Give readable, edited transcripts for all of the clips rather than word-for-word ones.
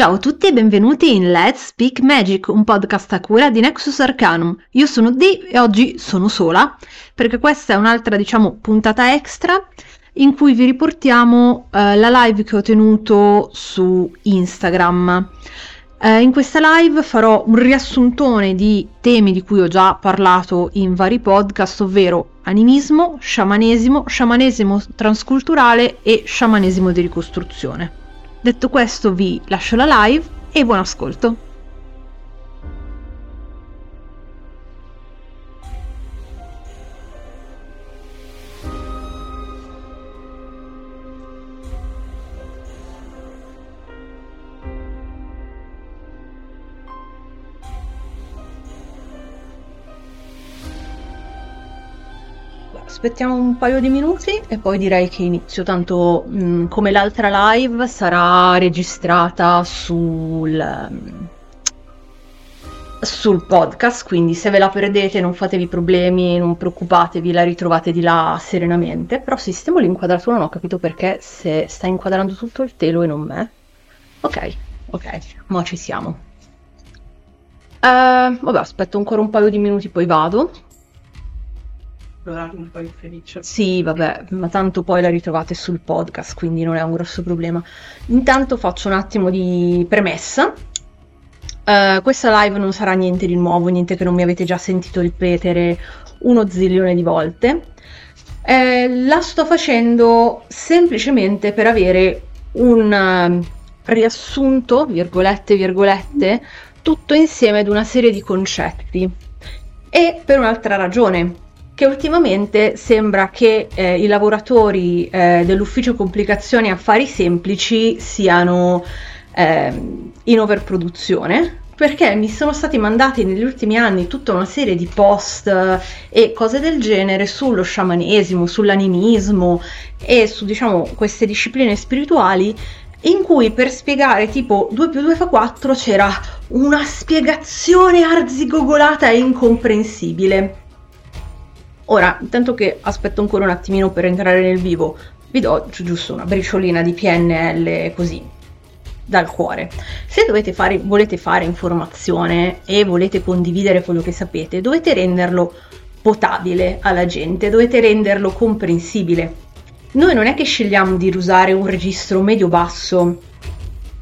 Ciao a tutti e benvenuti in Let's Speak Magic, un podcast a cura di Nexus Arcanum. Io sono Dee e oggi sono sola, perché questa è un'altra, puntata extra in cui vi riportiamo la live che ho tenuto su Instagram. In questa live farò un riassuntone di temi di cui ho già parlato in vari podcast, ovvero animismo, sciamanesimo, sciamanesimo transculturale e sciamanesimo di ricostruzione. Detto questo, vi lascio la live e buon ascolto. Aspettiamo un paio di minuti e poi direi che inizio, tanto come l'altra live sarà registrata sul podcast, quindi se ve la perdete non fatevi problemi, non preoccupatevi, la ritrovate di là serenamente. Però sistemo l'inquadratura, non ho capito perché se sta inquadrando tutto il telo e non me. Ok, ma ci siamo. Vabbè, aspetto ancora un paio di minuti poi vado. Un po' infelice. Sì, vabbè, ma tanto poi la ritrovate sul podcast, quindi non è un grosso problema. Intanto faccio un attimo di premessa. Questa live non sarà niente di nuovo, niente che non mi avete già sentito ripetere uno zillione di volte. La sto facendo semplicemente per avere un riassunto, virgolette, tutto insieme ad una serie di concetti. E per un'altra ragione, che ultimamente sembra che i lavoratori dell'ufficio complicazioni e affari semplici siano in overproduzione, perché mi sono stati mandati negli ultimi anni tutta una serie di post e cose del genere sullo sciamanesimo, sull'animismo e su queste discipline spirituali, in cui per spiegare tipo 2 più 2 fa 4 c'era una spiegazione arzigogolata e incomprensibile. Ora, intanto che aspetto ancora un attimino per entrare nel vivo, vi do giusto una briciolina di PNL così, dal cuore. Se volete fare informazione e volete condividere quello che sapete, dovete renderlo potabile alla gente, dovete renderlo comprensibile. Noi non è che scegliamo di usare un registro medio-basso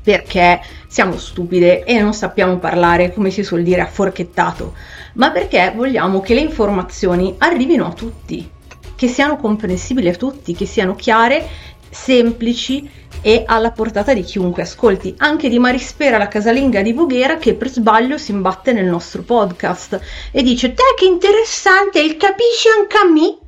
perché siamo stupide e non sappiamo parlare, come si suol dire, afforchettato, ma perché vogliamo che le informazioni arrivino a tutti, che siano comprensibili a tutti, che siano chiare, semplici e alla portata di chiunque ascolti, anche di Marispera, la casalinga di Voghera, che per sbaglio si imbatte nel nostro podcast e dice «Te che interessante, il capisci anche a me?»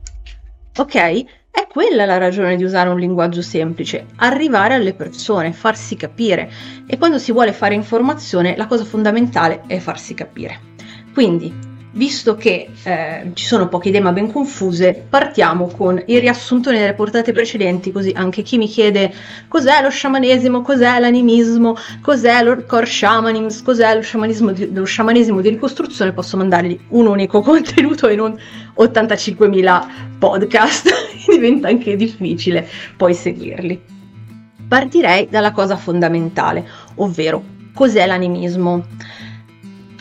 Ok? È quella la ragione di usare un linguaggio semplice, arrivare alle persone, farsi capire. E quando si vuole fare informazione, la cosa fondamentale è farsi capire. Quindi, visto che ci sono poche idee ma ben confuse, partiamo con il riassuntone delle portate precedenti, così anche chi mi chiede cos'è lo sciamanesimo, cos'è l'animismo, cos'è lo core shamanism, cos'è lo sciamanesimo di ricostruzione, posso mandargli un unico contenuto e non 85.000 podcast, diventa anche difficile poi seguirli. Partirei dalla cosa fondamentale, ovvero cos'è l'animismo.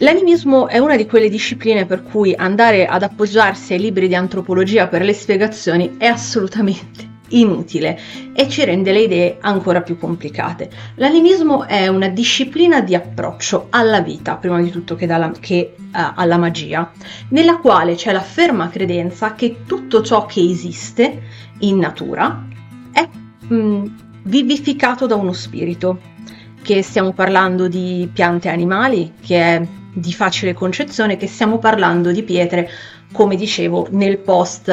L'animismo è una di quelle discipline per cui andare ad appoggiarsi ai libri di antropologia per le spiegazioni è assolutamente inutile e ci rende le idee ancora più complicate. L'animismo è una disciplina di approccio alla vita, prima di tutto alla magia, nella quale c'è la ferma credenza che tutto ciò che esiste in natura è vivificato da uno spirito, che stiamo parlando di piante e animali, che è di facile concezione, che stiamo parlando di pietre, come dicevo nel post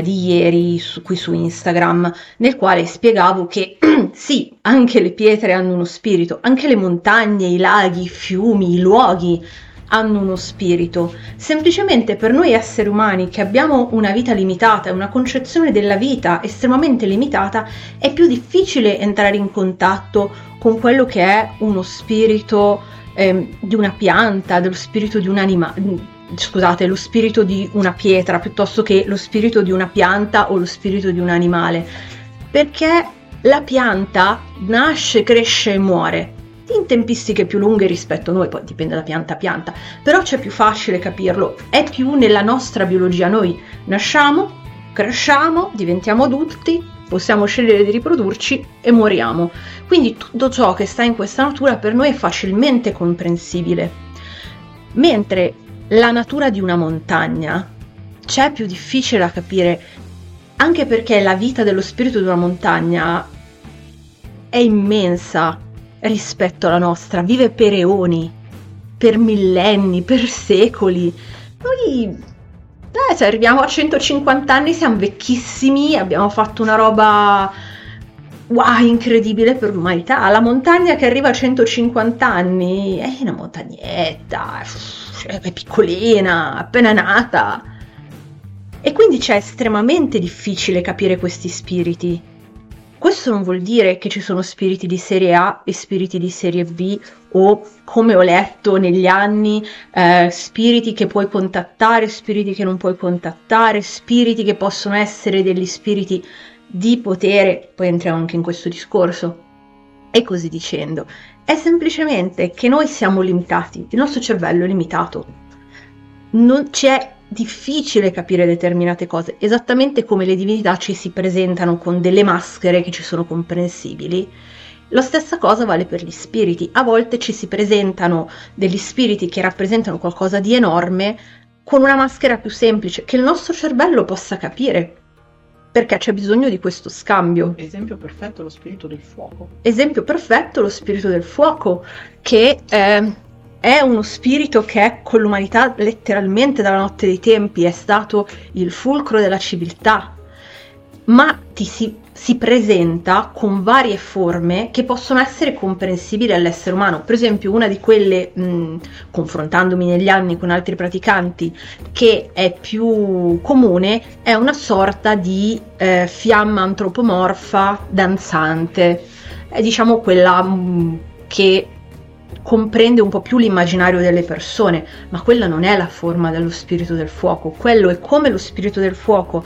di ieri qui su Instagram, nel quale spiegavo che sì, anche le pietre hanno uno spirito, anche le montagne, i laghi, i fiumi, i luoghi hanno uno spirito. Semplicemente per noi esseri umani, che abbiamo una vita limitata, una concezione della vita estremamente limitata, è più difficile entrare in contatto con quello che è uno spirito di una pianta, dello spirito di un animale, scusate, lo spirito di una pietra piuttosto che lo spirito di una pianta o lo spirito di un animale, perché la pianta nasce, cresce e muore, in tempistiche più lunghe rispetto a noi, poi dipende da pianta a pianta, però c'è più facile capirlo, è più nella nostra biologia. Noi nasciamo, cresciamo, diventiamo adulti, possiamo scegliere di riprodurci e moriamo. Quindi tutto ciò che sta in questa natura per noi è facilmente comprensibile, mentre la natura di una montagna c'è più difficile da capire, anche perché la vita dello spirito di una montagna è immensa rispetto alla nostra, vive per eoni, per millenni, per secoli. Noi... se arriviamo a 150 anni siamo vecchissimi, abbiamo fatto una roba wow, incredibile per l'umanità. La montagna che arriva a 150 anni è una montagnetta, è piccolina, appena nata, e quindi c'è estremamente difficile capire questi spiriti. Questo non vuol dire che ci sono spiriti di serie A e spiriti di serie B, o, come ho letto negli anni, spiriti che puoi contattare, spiriti che non puoi contattare, spiriti che possono essere degli spiriti di potere, poi entriamo anche in questo discorso, e così dicendo. È semplicemente che noi siamo limitati, il nostro cervello è limitato, non c'è... difficile capire determinate cose, esattamente come le divinità ci si presentano con delle maschere che ci sono comprensibili. La stessa cosa vale per gli spiriti, a volte ci si presentano degli spiriti che rappresentano qualcosa di enorme con una maschera più semplice, che il nostro cervello possa capire, perché c'è bisogno di questo scambio. Esempio perfetto lo spirito del fuoco. Esempio perfetto lo spirito del fuoco, che... è uno spirito che è con l'umanità letteralmente dalla notte dei tempi, è stato il fulcro della civiltà, ma si presenta con varie forme che possono essere comprensibili all'essere umano. Per esempio una di quelle, confrontandomi negli anni con altri praticanti, che è più comune, è una sorta di fiamma antropomorfa danzante, è diciamo quella che comprende un po' più l'immaginario delle persone, ma quella non è la forma dello spirito del fuoco. Quello è come lo spirito del fuoco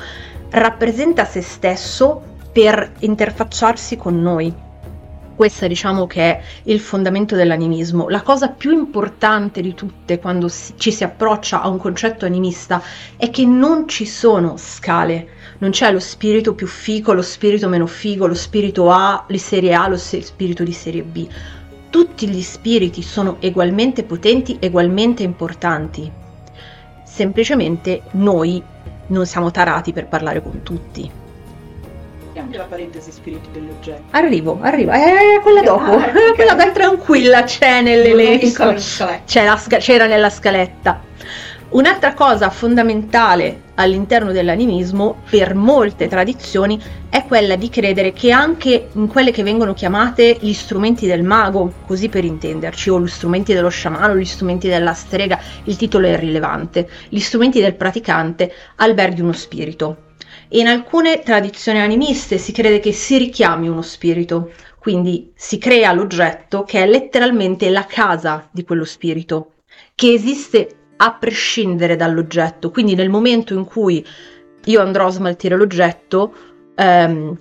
rappresenta se stesso per interfacciarsi con noi. Questo diciamo che è il fondamento dell'animismo. La cosa più importante di tutte quando ci si approccia a un concetto animista è che non ci sono scale, non c'è lo spirito più figo, lo spirito meno figo, lo spirito A, di serie A, lo spirito di serie B. Tutti gli spiriti sono ugualmente potenti, ugualmente importanti. Semplicemente noi non siamo tarati per parlare con tutti. E anche la parentesi spiriti degli oggetti. Arriva. Quella dopo. Quella da tranquilla c'è nell'elenco. C'era nella scaletta. Un'altra cosa fondamentale all'interno dell'animismo, per molte tradizioni, è quella di credere che anche in quelle che vengono chiamate gli strumenti del mago, così per intenderci, o gli strumenti dello sciamano, gli strumenti della strega, il titolo è irrilevante, gli strumenti del praticante alberghi uno spirito. E in alcune tradizioni animiste si crede che si richiami uno spirito, quindi si crea l'oggetto che è letteralmente la casa di quello spirito, che esiste a prescindere dall'oggetto. Quindi nel momento in cui io andrò a smaltire l'oggetto,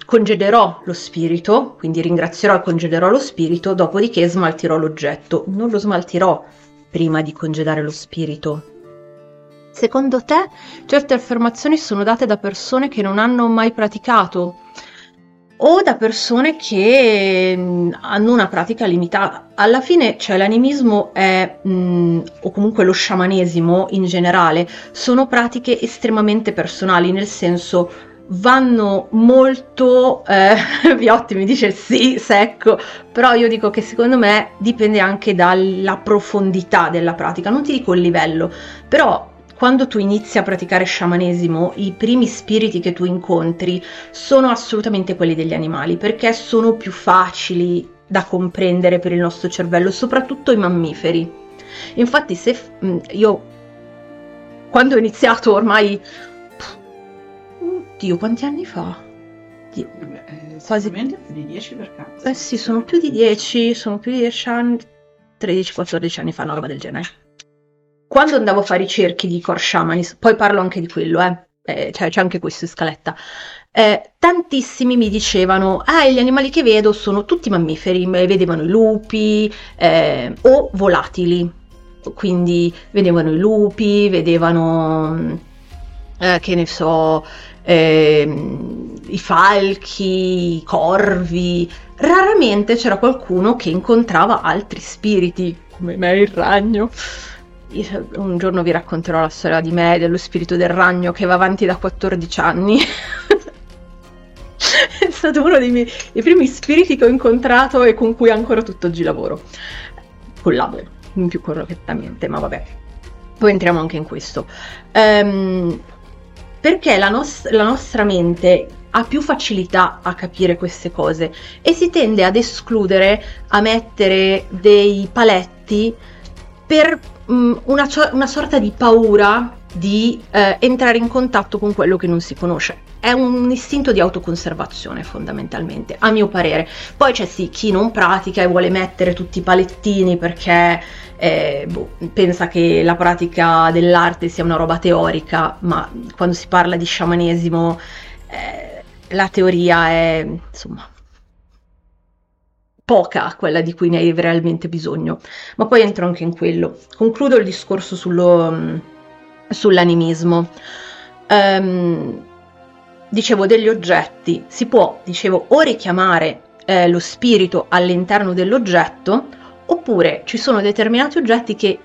congederò lo spirito, quindi ringrazierò e congederò lo spirito, dopodiché smaltirò l'oggetto. Non lo smaltirò prima di congedare lo spirito. Secondo te, certe affermazioni sono date da persone che non hanno mai praticato o da persone che hanno una pratica limitata? Alla fine, cioè, l'animismo è, o comunque lo sciamanesimo in generale, sono pratiche estremamente personali, nel senso vanno molto... Viotti mi dice sì, secco, però io dico che secondo me dipende anche dalla profondità della pratica, non ti dico il livello, però... Quando tu inizi a praticare sciamanesimo, i primi spiriti che tu incontri sono assolutamente quelli degli animali, perché sono più facili da comprendere per il nostro cervello, soprattutto i mammiferi. Infatti, se io, quando ho iniziato ormai, oddio, quanti anni fa? Quasi più di 10 per caso. Eh sì, sono più di 10 anni, 13-14 anni fa, una roba del genere. Quando andavo a fare i cerchi di Core Shamanism, poi parlo anche di quello, c'è anche questo in scaletta. Tantissimi mi dicevano: ah, gli animali che vedo sono tutti mammiferi, vedevano i lupi o volatili, quindi vedevano i lupi, vedevano che ne so, i falchi, i corvi. Raramente c'era qualcuno che incontrava altri spiriti, come me il ragno. Io un giorno vi racconterò la storia di me e dello spirito del ragno che va avanti da 14 anni. È stato uno dei primi spiriti che ho incontrato e con cui ancora tutt'oggi lavoro. Collaboro, più correttamente, ma vabbè. Poi entriamo anche in questo. Perché la nostra mente ha più facilità a capire queste cose e si tende ad escludere, a mettere dei paletti per una sorta di paura di entrare in contatto con quello che non si conosce. È un istinto di autoconservazione, fondamentalmente, a mio parere. Poi c'è sì chi non pratica e vuole mettere tutti i palettini perché boh, pensa che la pratica dell'arte sia una roba teorica, ma quando si parla di sciamanesimo la teoria è, insomma, poca quella di cui ne hai realmente bisogno. Ma poi entro anche in quello. Concludo il discorso sull'animismo. Dicevo, degli oggetti si può, dicevo, o richiamare lo spirito all'interno dell'oggetto, oppure ci sono determinati oggetti che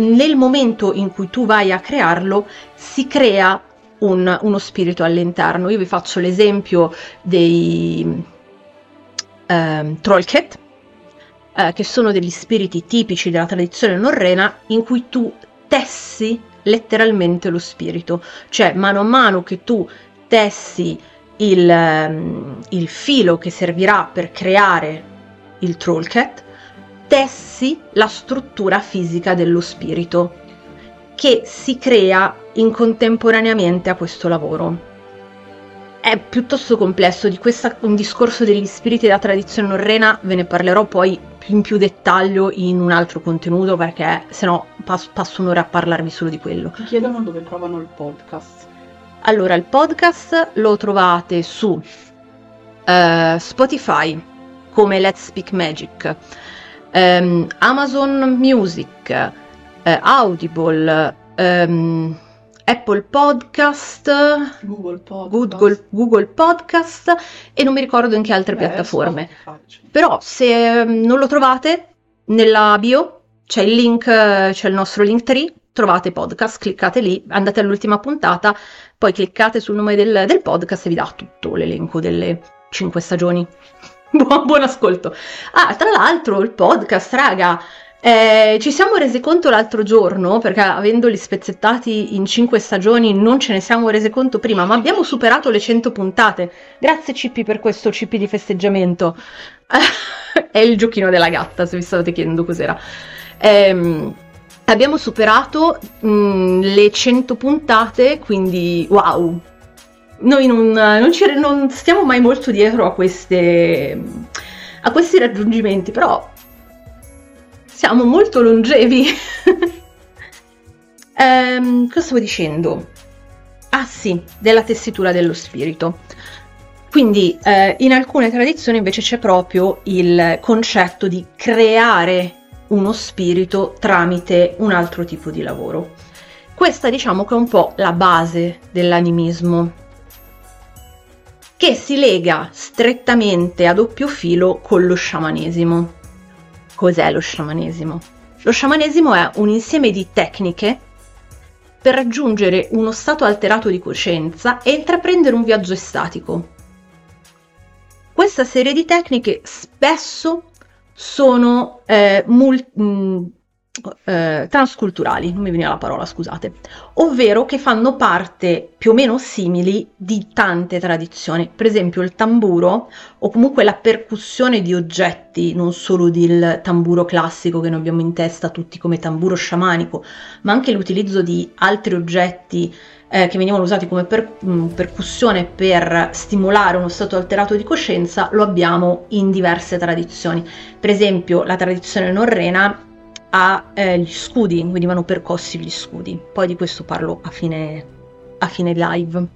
nel momento in cui tu vai a crearlo si crea uno spirito all'interno. Io vi faccio l'esempio dei trollket, che sono degli spiriti tipici della tradizione norrena, in cui tu tessi letteralmente lo spirito, cioè mano a mano che tu tessi il filo che servirà per creare il trollket, tessi la struttura fisica dello spirito che si crea in contemporaneamente a questo lavoro. È piuttosto complesso. Di questo un discorso degli spiriti della tradizione norrena ve ne parlerò poi in più dettaglio in un altro contenuto, perché sennò passo un'ora a parlarvi solo di quello. Mi chiedono dove trovano il podcast. Allora, il podcast lo trovate su Spotify come Let's Speak Magic, Amazon Music, Audible, Apple Podcast, Google Podcast e non mi ricordo in che altre piattaforme. Però se non lo trovate, nella bio c'è il link, c'è il nostro Linktree, trovate podcast, cliccate lì, andate all'ultima puntata, poi cliccate sul nome del podcast e vi dà tutto l'elenco delle 5 stagioni. Buon ascolto. Ah, tra l'altro il podcast, raga, ci siamo resi conto l'altro giorno, perché avendoli spezzettati in 5 stagioni non ce ne siamo resi conto prima, ma abbiamo superato le 100 puntate. Grazie Cippi per questo Cippi di festeggiamento. È il giochino della gatta, se vi stavate chiedendo cos'era. Abbiamo superato le 100 puntate, quindi wow! Noi non stiamo mai molto dietro a questi raggiungimenti, però siamo molto longevi. Cosa stavo dicendo? Ah sì, della tessitura dello spirito. Quindi in alcune tradizioni invece c'è proprio il concetto di creare uno spirito tramite un altro tipo di lavoro. Questa, diciamo, che è un po' la base dell'animismo, che si lega strettamente a doppio filo con lo sciamanesimo. Cos'è lo sciamanesimo? Lo sciamanesimo è un insieme di tecniche per raggiungere uno stato alterato di coscienza e intraprendere un viaggio estatico. Questa serie di tecniche spesso sono transculturali, non mi veniva la parola, scusate, ovvero che fanno parte più o meno simili di tante tradizioni. Per esempio il tamburo, o comunque la percussione di oggetti, non solo del tamburo classico che noi abbiamo in testa tutti come tamburo sciamanico, ma anche l'utilizzo di altri oggetti che venivano usati come percussione per stimolare uno stato alterato di coscienza, lo abbiamo in diverse tradizioni. Per esempio la tradizione norrena ha gli scudi, quindi vanno percossi gli scudi, poi di questo parlo a fine a fine live.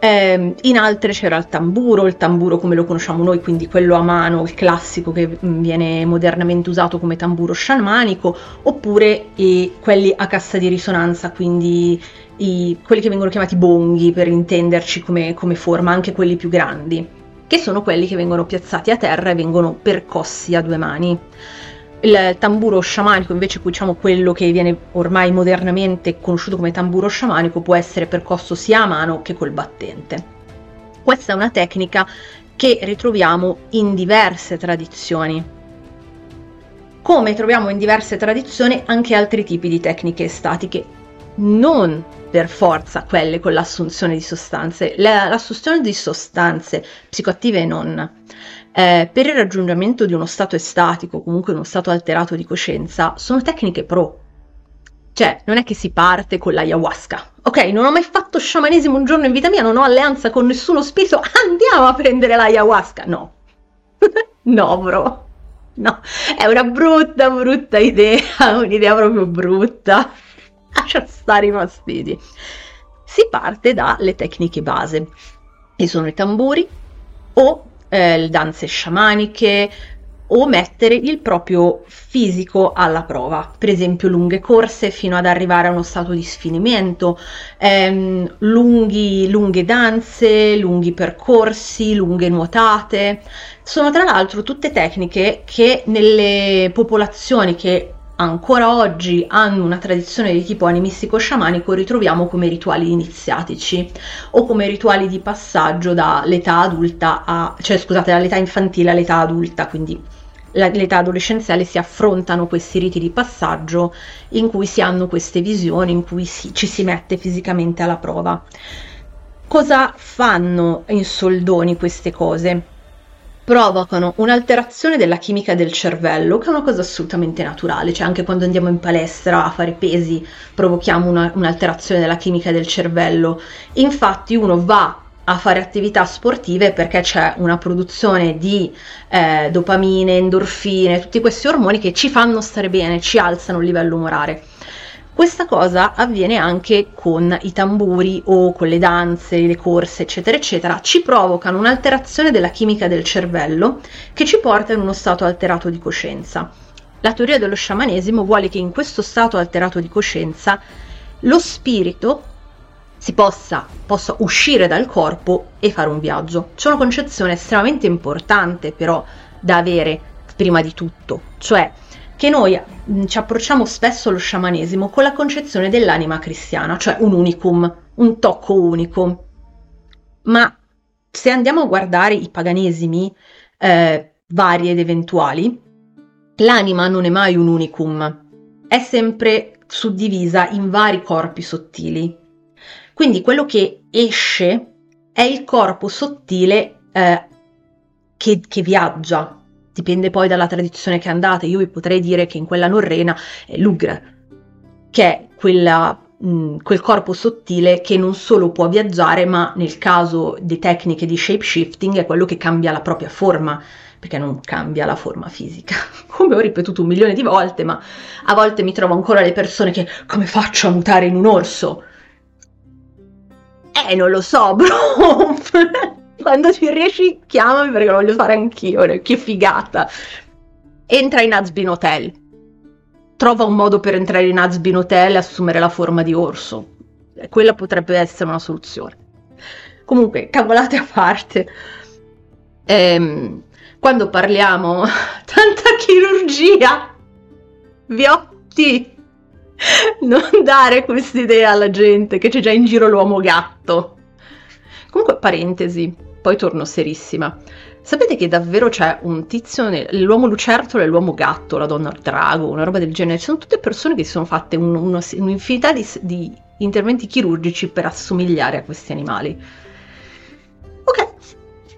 In altre c'era il tamburo come lo conosciamo noi, quindi quello a mano, il classico che viene modernamente usato come tamburo sciamanico, oppure quelli a cassa di risonanza, quindi quelli che vengono chiamati bonghi per intenderci come forma, anche quelli più grandi, che sono quelli che vengono piazzati a terra e vengono percossi a due mani. Il tamburo sciamanico invece, diciamo quello che viene ormai modernamente conosciuto come tamburo sciamanico, può essere percosso sia a mano che col battente. Questa è una tecnica che ritroviamo in diverse tradizioni, come troviamo in diverse tradizioni anche altri tipi di tecniche estatiche, non per forza quelle con l'assunzione di sostanze. L'assunzione di sostanze psicoattive e non, per il raggiungimento di uno stato estatico, comunque uno stato alterato di coscienza, sono tecniche pro. Cioè, non è che si parte con l'ayahuasca. Ok, non ho mai fatto sciamanesimo un giorno in vita mia, non ho alleanza con nessuno spirito, andiamo a prendere l'ayahuasca. No. No, bro. No, è una brutta, brutta idea, un'idea proprio brutta. Lascia stare i fastidi. Si parte dalle tecniche base, che sono i tamburi o le danze sciamaniche, o mettere il proprio fisico alla prova, per esempio lunghe corse fino ad arrivare a uno stato di sfinimento, lunghe danze, lunghi percorsi, lunghe nuotate. Sono tra l'altro tutte tecniche che nelle popolazioni che ancora oggi hanno una tradizione di tipo animistico sciamanico ritroviamo come rituali iniziatici o come rituali di passaggio dall'età adulta a, cioè scusate, dall'età infantile all'età adulta, quindi l'età adolescenziale si affrontano questi riti di passaggio in cui si hanno queste visioni, in cui ci si mette fisicamente alla prova. Cosa fanno in soldoni queste cose? Provocano un'alterazione della chimica del cervello, che è una cosa assolutamente naturale, cioè anche quando andiamo in palestra a fare pesi provochiamo un'alterazione della chimica del cervello. Infatti uno va a fare attività sportive perché c'è una produzione di dopamine, endorfine, tutti questi ormoni che ci fanno stare bene, ci alzano il livello umorale. Questa cosa avviene anche con i tamburi o con le danze, le corse, eccetera, eccetera. Ci provocano un'alterazione della chimica del cervello che ci porta in uno stato alterato di coscienza. La teoria dello sciamanesimo vuole che in questo stato alterato di coscienza lo spirito possa uscire dal corpo e fare un viaggio. C'è una concezione estremamente importante però da avere prima di tutto, cioè che noi ci approcciamo spesso allo sciamanesimo con la concezione dell'anima cristiana, cioè un unicum, un tocco unico. Ma se andiamo a guardare i paganesimi vari ed eventuali, l'anima non è mai un unicum, è sempre suddivisa in vari corpi sottili. Quindi quello che esce è il corpo sottile che viaggia. Dipende poi dalla tradizione che andate. Io vi potrei dire che in quella norrena è l'ugra, che è quel corpo sottile che non solo può viaggiare, ma nel caso di tecniche di shapeshifting è quello che cambia la propria forma, perché non cambia la forma fisica. Come ho ripetuto 1.000.000 di volte, ma a volte mi trovo ancora le persone che: come faccio a mutare in un orso? Non lo so, bro! Quando ci riesci chiamami, perché lo voglio fare anch'io, che figata. Entra in Hazbin Hotel, trova un modo per entrare in Hazbin Hotel e assumere la forma di orso, quella potrebbe essere una soluzione. Comunque, cavolate a parte, quando parliamo tanta chirurgia, Viotti, non dare quest'idea alla gente che c'è già in giro l'uomo gatto. Comunque, parentesi, poi torno serissima. Sapete che davvero c'è un tizio, l'uomo lucertola e l'uomo gatto, la donna drago, una roba del genere. Sono tutte persone che si sono fatte un'infinità di interventi chirurgici per assomigliare a questi animali. Ok,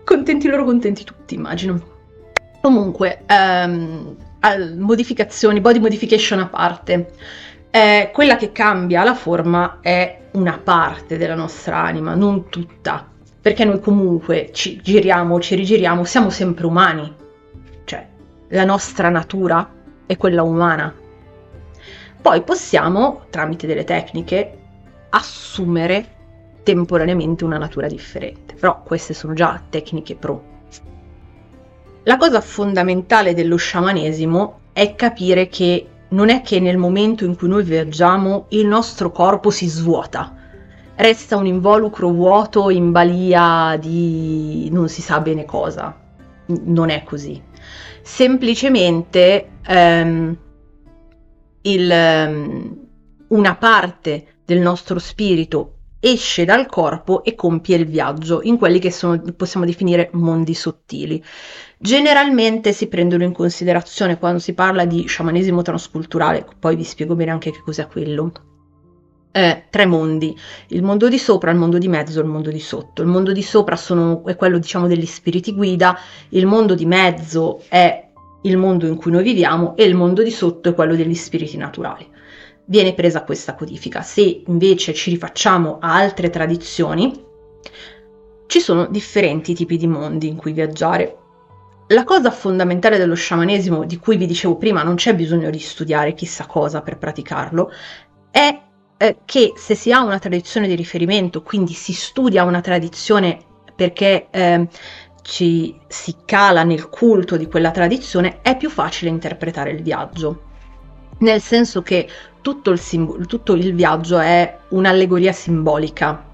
contenti loro, contenti tutti, immagino. Comunque, modificazioni, body modification a parte. Quella che cambia la forma è una parte della nostra anima, non tutta, perché noi comunque ci giriamo, ci rigiriamo, siamo sempre umani, cioè la nostra natura è quella umana. Poi possiamo, tramite delle tecniche, assumere temporaneamente una natura differente, però queste sono già tecniche pro. La cosa fondamentale dello sciamanesimo è capire che non è che nel momento in cui noi viaggiamo il nostro corpo si svuota, resta un involucro vuoto in balia di non si sa bene cosa, non è così. Semplicemente una parte del nostro spirito esce dal corpo e compie il viaggio in quelli che sono, possiamo definire, mondi sottili. Generalmente si prendono in considerazione quando si parla di sciamanesimo transculturale, poi vi spiego bene anche che cos'è quello, tre mondi: il mondo di sopra, il mondo di mezzo e il mondo di sotto. Il mondo di sopra è quello, diciamo, degli spiriti guida, il mondo di mezzo è il mondo in cui noi viviamo e il mondo di sotto è quello degli spiriti naturali. Viene presa questa codifica. Se invece ci rifacciamo a altre tradizioni, ci sono differenti tipi di mondi in cui viaggiare. La cosa fondamentale dello sciamanesimo, di cui vi dicevo prima, non c'è bisogno di studiare chissà cosa per praticarlo, è che se si ha una tradizione di riferimento, quindi si studia una tradizione perché ci si cala nel culto di quella tradizione, è più facile interpretare il viaggio. Nel senso che tutto il viaggio è un'allegoria simbolica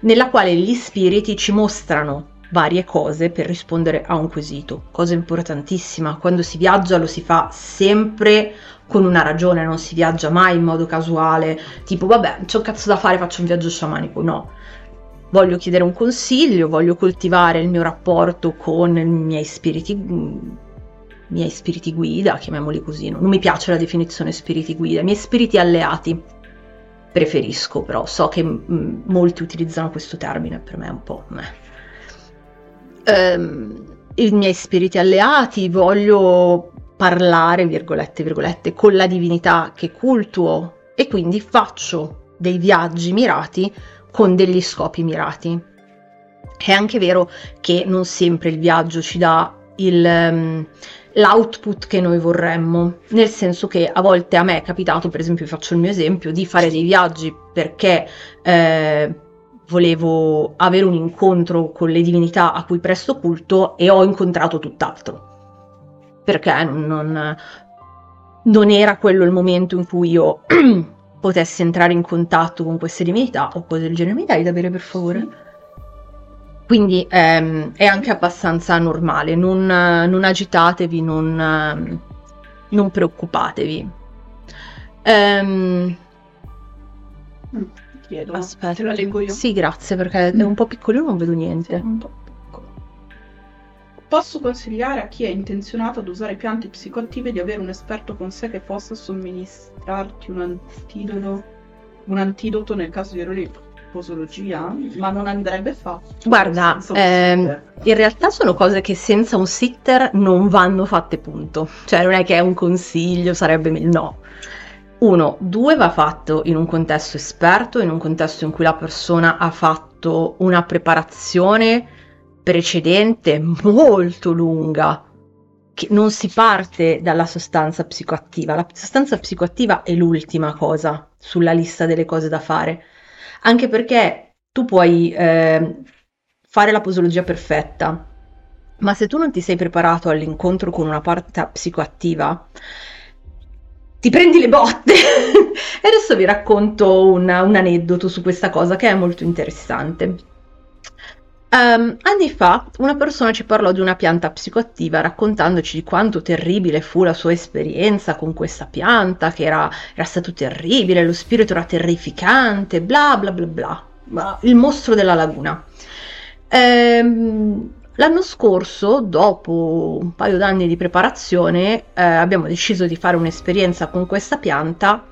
nella quale gli spiriti ci mostrano varie cose per rispondere a un quesito. Cosa importantissima: quando si viaggia lo si fa sempre con una ragione, non si viaggia mai in modo casuale, tipo vabbè c'ho un cazzo da fare, faccio un viaggio sciamanico. No, voglio chiedere un consiglio, voglio coltivare il mio rapporto con i miei spiriti guida, chiamiamoli così. Non mi piace la definizione spiriti guida, i miei spiriti alleati preferisco, però so che molti utilizzano questo termine, per me è un po' i miei spiriti alleati, voglio parlare, virgolette, con la divinità che cultuo, e quindi faccio dei viaggi mirati con degli scopi mirati. È anche vero che non sempre il viaggio ci dà l'output che noi vorremmo, nel senso che a volte a me è capitato, per esempio, faccio il mio esempio, di fare dei viaggi perché volevo avere un incontro con le divinità a cui presto culto e ho incontrato tutt'altro, perché non era quello il momento in cui io potessi entrare in contatto con queste divinità o cose del genere. Mi dai da bere, per favore? Quindi è anche abbastanza normale, non agitatevi, non preoccupatevi. Chiedo, aspetta, te la leggo io? Sì, grazie, perché è un po' piccolino, non vedo niente. Sì, un po' piccolo. Posso consigliare a chi è intenzionato ad usare piante psicoattive di avere un esperto con sé che possa somministrarti un antidoto nel caso di errori? Posologia, ma non andrebbe fatto. Guarda, in realtà sono cose che senza un sitter non vanno fatte, punto. Cioè non è che è un consiglio, sarebbe meglio, no. 1, 2 va fatto in un contesto esperto, in un contesto in cui la persona ha fatto una preparazione precedente molto lunga, che non si parte dalla sostanza psicoattiva. La sostanza psicoattiva è l'ultima cosa sulla lista delle cose da fare. Anche perché tu puoi fare la posologia perfetta, ma se tu non ti sei preparato all'incontro con una parte psicoattiva, ti prendi le botte. E adesso vi racconto un aneddoto su questa cosa che è molto interessante. Anni fa una persona ci parlò di una pianta psicoattiva, raccontandoci di quanto terribile fu la sua esperienza con questa pianta, che era stato terribile, lo spirito era terrificante, bla bla bla bla, il mostro della laguna. L'anno scorso, dopo un paio d'anni di preparazione, abbiamo deciso di fare un'esperienza con questa pianta.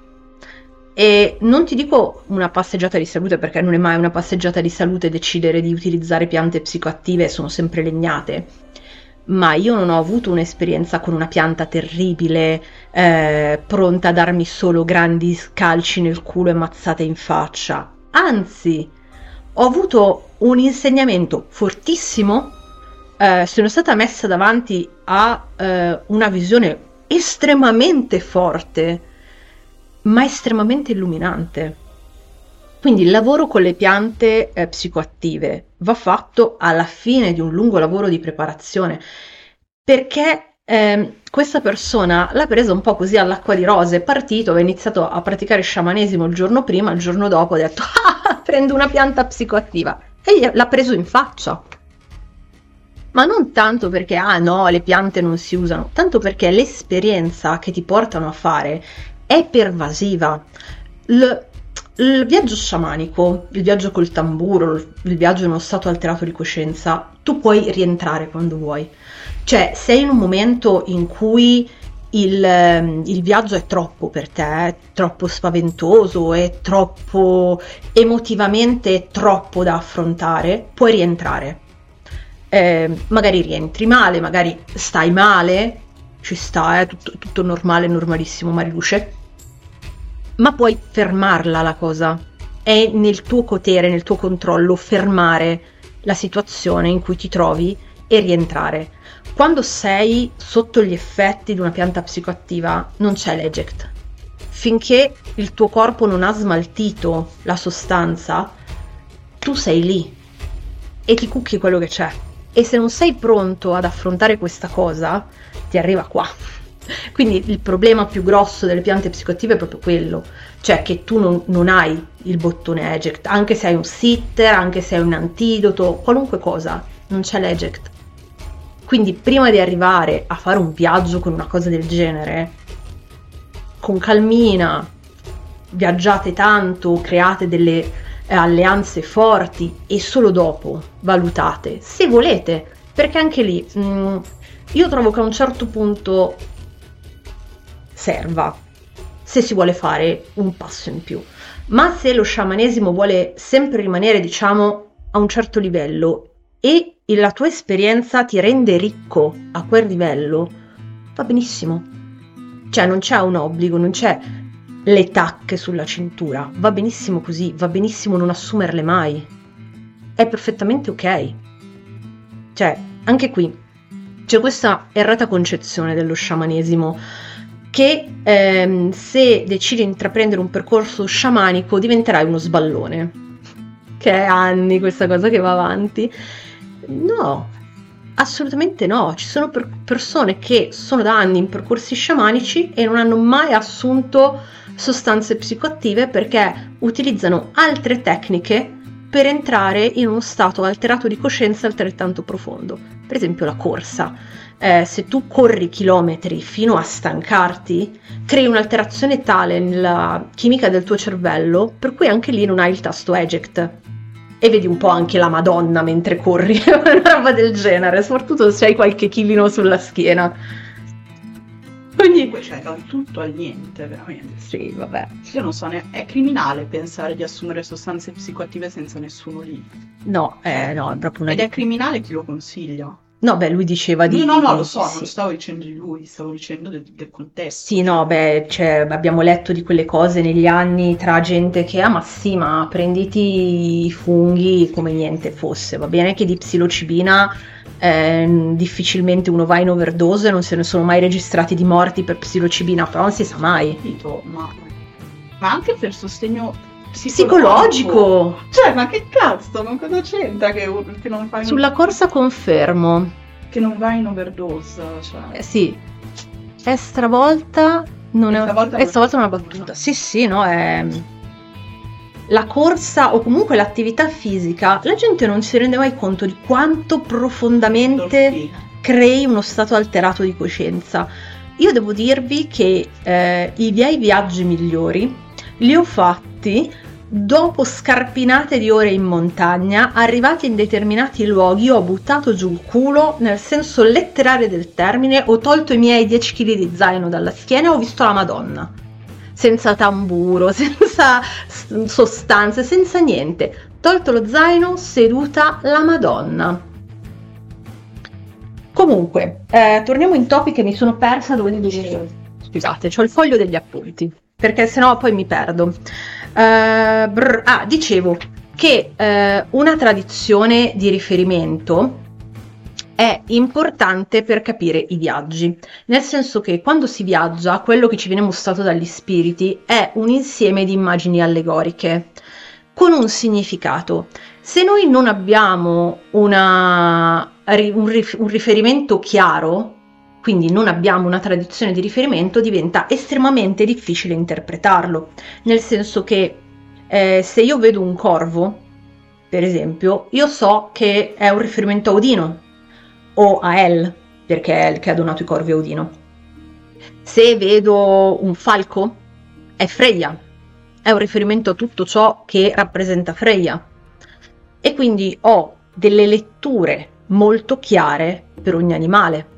E non ti dico una passeggiata di salute, perché non è mai una passeggiata di salute decidere di utilizzare piante psicoattive, sono sempre legnate, ma io non ho avuto un'esperienza con una pianta terribile, pronta a darmi solo grandi calci nel culo e mazzate in faccia. Anzi, ho avuto un insegnamento fortissimo, sono stata messa davanti a una visione estremamente forte, ma estremamente illuminante. Quindi il lavoro con le piante psicoattive va fatto alla fine di un lungo lavoro di preparazione, perché questa persona l'ha presa un po' così all'acqua di rose, è partito, aveva iniziato a praticare sciamanesimo il giorno prima, il giorno dopo ha detto ah, prendo una pianta psicoattiva e l'ha preso in faccia. Ma non tanto perché, ah no, le piante non si usano, tanto perché l'esperienza che ti portano a fare è pervasiva. Il viaggio sciamanico, il viaggio col tamburo, il viaggio in uno stato alterato di coscienza, tu puoi rientrare quando vuoi. Cioè, sei in un momento in cui il viaggio è troppo per te, è troppo spaventoso, è troppo emotivamente, è troppo da affrontare, puoi rientrare. Magari rientri male, magari stai male, ci sta, è tutto normale, normalissimo, Mariluce, ma puoi fermarla la cosa, è nel tuo potere, nel tuo controllo fermare la situazione in cui ti trovi e rientrare. Quando sei sotto gli effetti di una pianta psicoattiva non c'è l'eject, finché il tuo corpo non ha smaltito la sostanza tu sei lì e ti cucchi quello che c'è. E se non sei pronto ad affrontare questa cosa, ti arriva qua. Quindi il problema più grosso delle piante psicoattive è proprio quello, cioè che tu non hai il bottone eject, anche se hai un sitter, anche se hai un antidoto, qualunque cosa, non c'è l'eject. Quindi prima di arrivare a fare un viaggio con una cosa del genere, con calmina, viaggiate tanto, create delle alleanze forti e solo dopo valutate se volete, perché anche lì io trovo che a un certo punto serva se si vuole fare un passo in più, ma se lo sciamanesimo vuole sempre rimanere, diciamo, a un certo livello e la tua esperienza ti rende ricco a quel livello, va benissimo, cioè non c'è un obbligo, non c'è le tacche sulla cintura, va benissimo così, va benissimo non assumerle mai, è perfettamente ok. Cioè, anche qui c'è questa errata concezione dello sciamanesimo che se decidi di intraprendere un percorso sciamanico diventerai uno sballone, che è anni questa cosa che va avanti. No, assolutamente no, ci sono persone che sono da anni in percorsi sciamanici e non hanno mai assunto sostanze psicoattive perché utilizzano altre tecniche per entrare in uno stato alterato di coscienza altrettanto profondo. Per esempio la corsa. Se tu corri chilometri fino a stancarti, crei un'alterazione tale nella chimica del tuo cervello per cui anche lì non hai il tasto eject. E vedi un po' anche la Madonna mentre corri, una roba del genere, soprattutto se hai qualche chilino sulla schiena. Quindi c'è dal tutto al niente, veramente. Sì, vabbè. Io non so, è criminale pensare di assumere sostanze psicoattive senza nessuno lì. No, no, è proprio una... Ed è criminale chi lo consiglia. No, beh, lui diceva di... No, lo so, sì. Non stavo dicendo di lui, stavo dicendo del contesto. Sì, no, beh, cioè, abbiamo letto di quelle cose negli anni tra gente che, ah, ma sì, ma prenditi i funghi come niente fosse, va bene che di psilocibina... difficilmente uno va in overdose, non se ne sono mai registrati di morti per psilocibina, però non si sa mai, ma anche per sostegno psicologico. Cioè, ma che cazzo, ma cosa c'entra che non fai sulla corsa? Confermo che non vai in overdose, cioè. Sì, è stravolta, non è stavolta una battuta. Sì, no, è la corsa o comunque l'attività fisica, la gente non si rende mai conto di quanto profondamente crei uno stato alterato di coscienza. Io devo dirvi che i miei viaggi migliori li ho fatti dopo scarpinate di ore in montagna, arrivati in determinati luoghi, ho buttato giù il culo nel senso letterale del termine, ho tolto i miei 10 kg di zaino dalla schiena e ho visto la Madonna. Senza tamburo, senza sostanze, senza niente. Tolto lo zaino, seduta la Madonna. Comunque, torniamo in topic che mi sono persa dove dicevo. Scusate, c'ho il foglio degli appunti, perché sennò poi mi perdo. Dicevo che una tradizione di riferimento è importante per capire i viaggi, nel senso che quando si viaggia quello che ci viene mostrato dagli spiriti è un insieme di immagini allegoriche, con un significato. Se noi non abbiamo un riferimento chiaro, quindi non abbiamo una tradizione di riferimento, diventa estremamente difficile interpretarlo, nel senso che se io vedo un corvo, per esempio, io so che è un riferimento a Odino o a El, perché è El che ha donato i corvi a Odino. Se vedo un falco, è Freya, è un riferimento a tutto ciò che rappresenta Freya, e quindi ho delle letture molto chiare per ogni animale.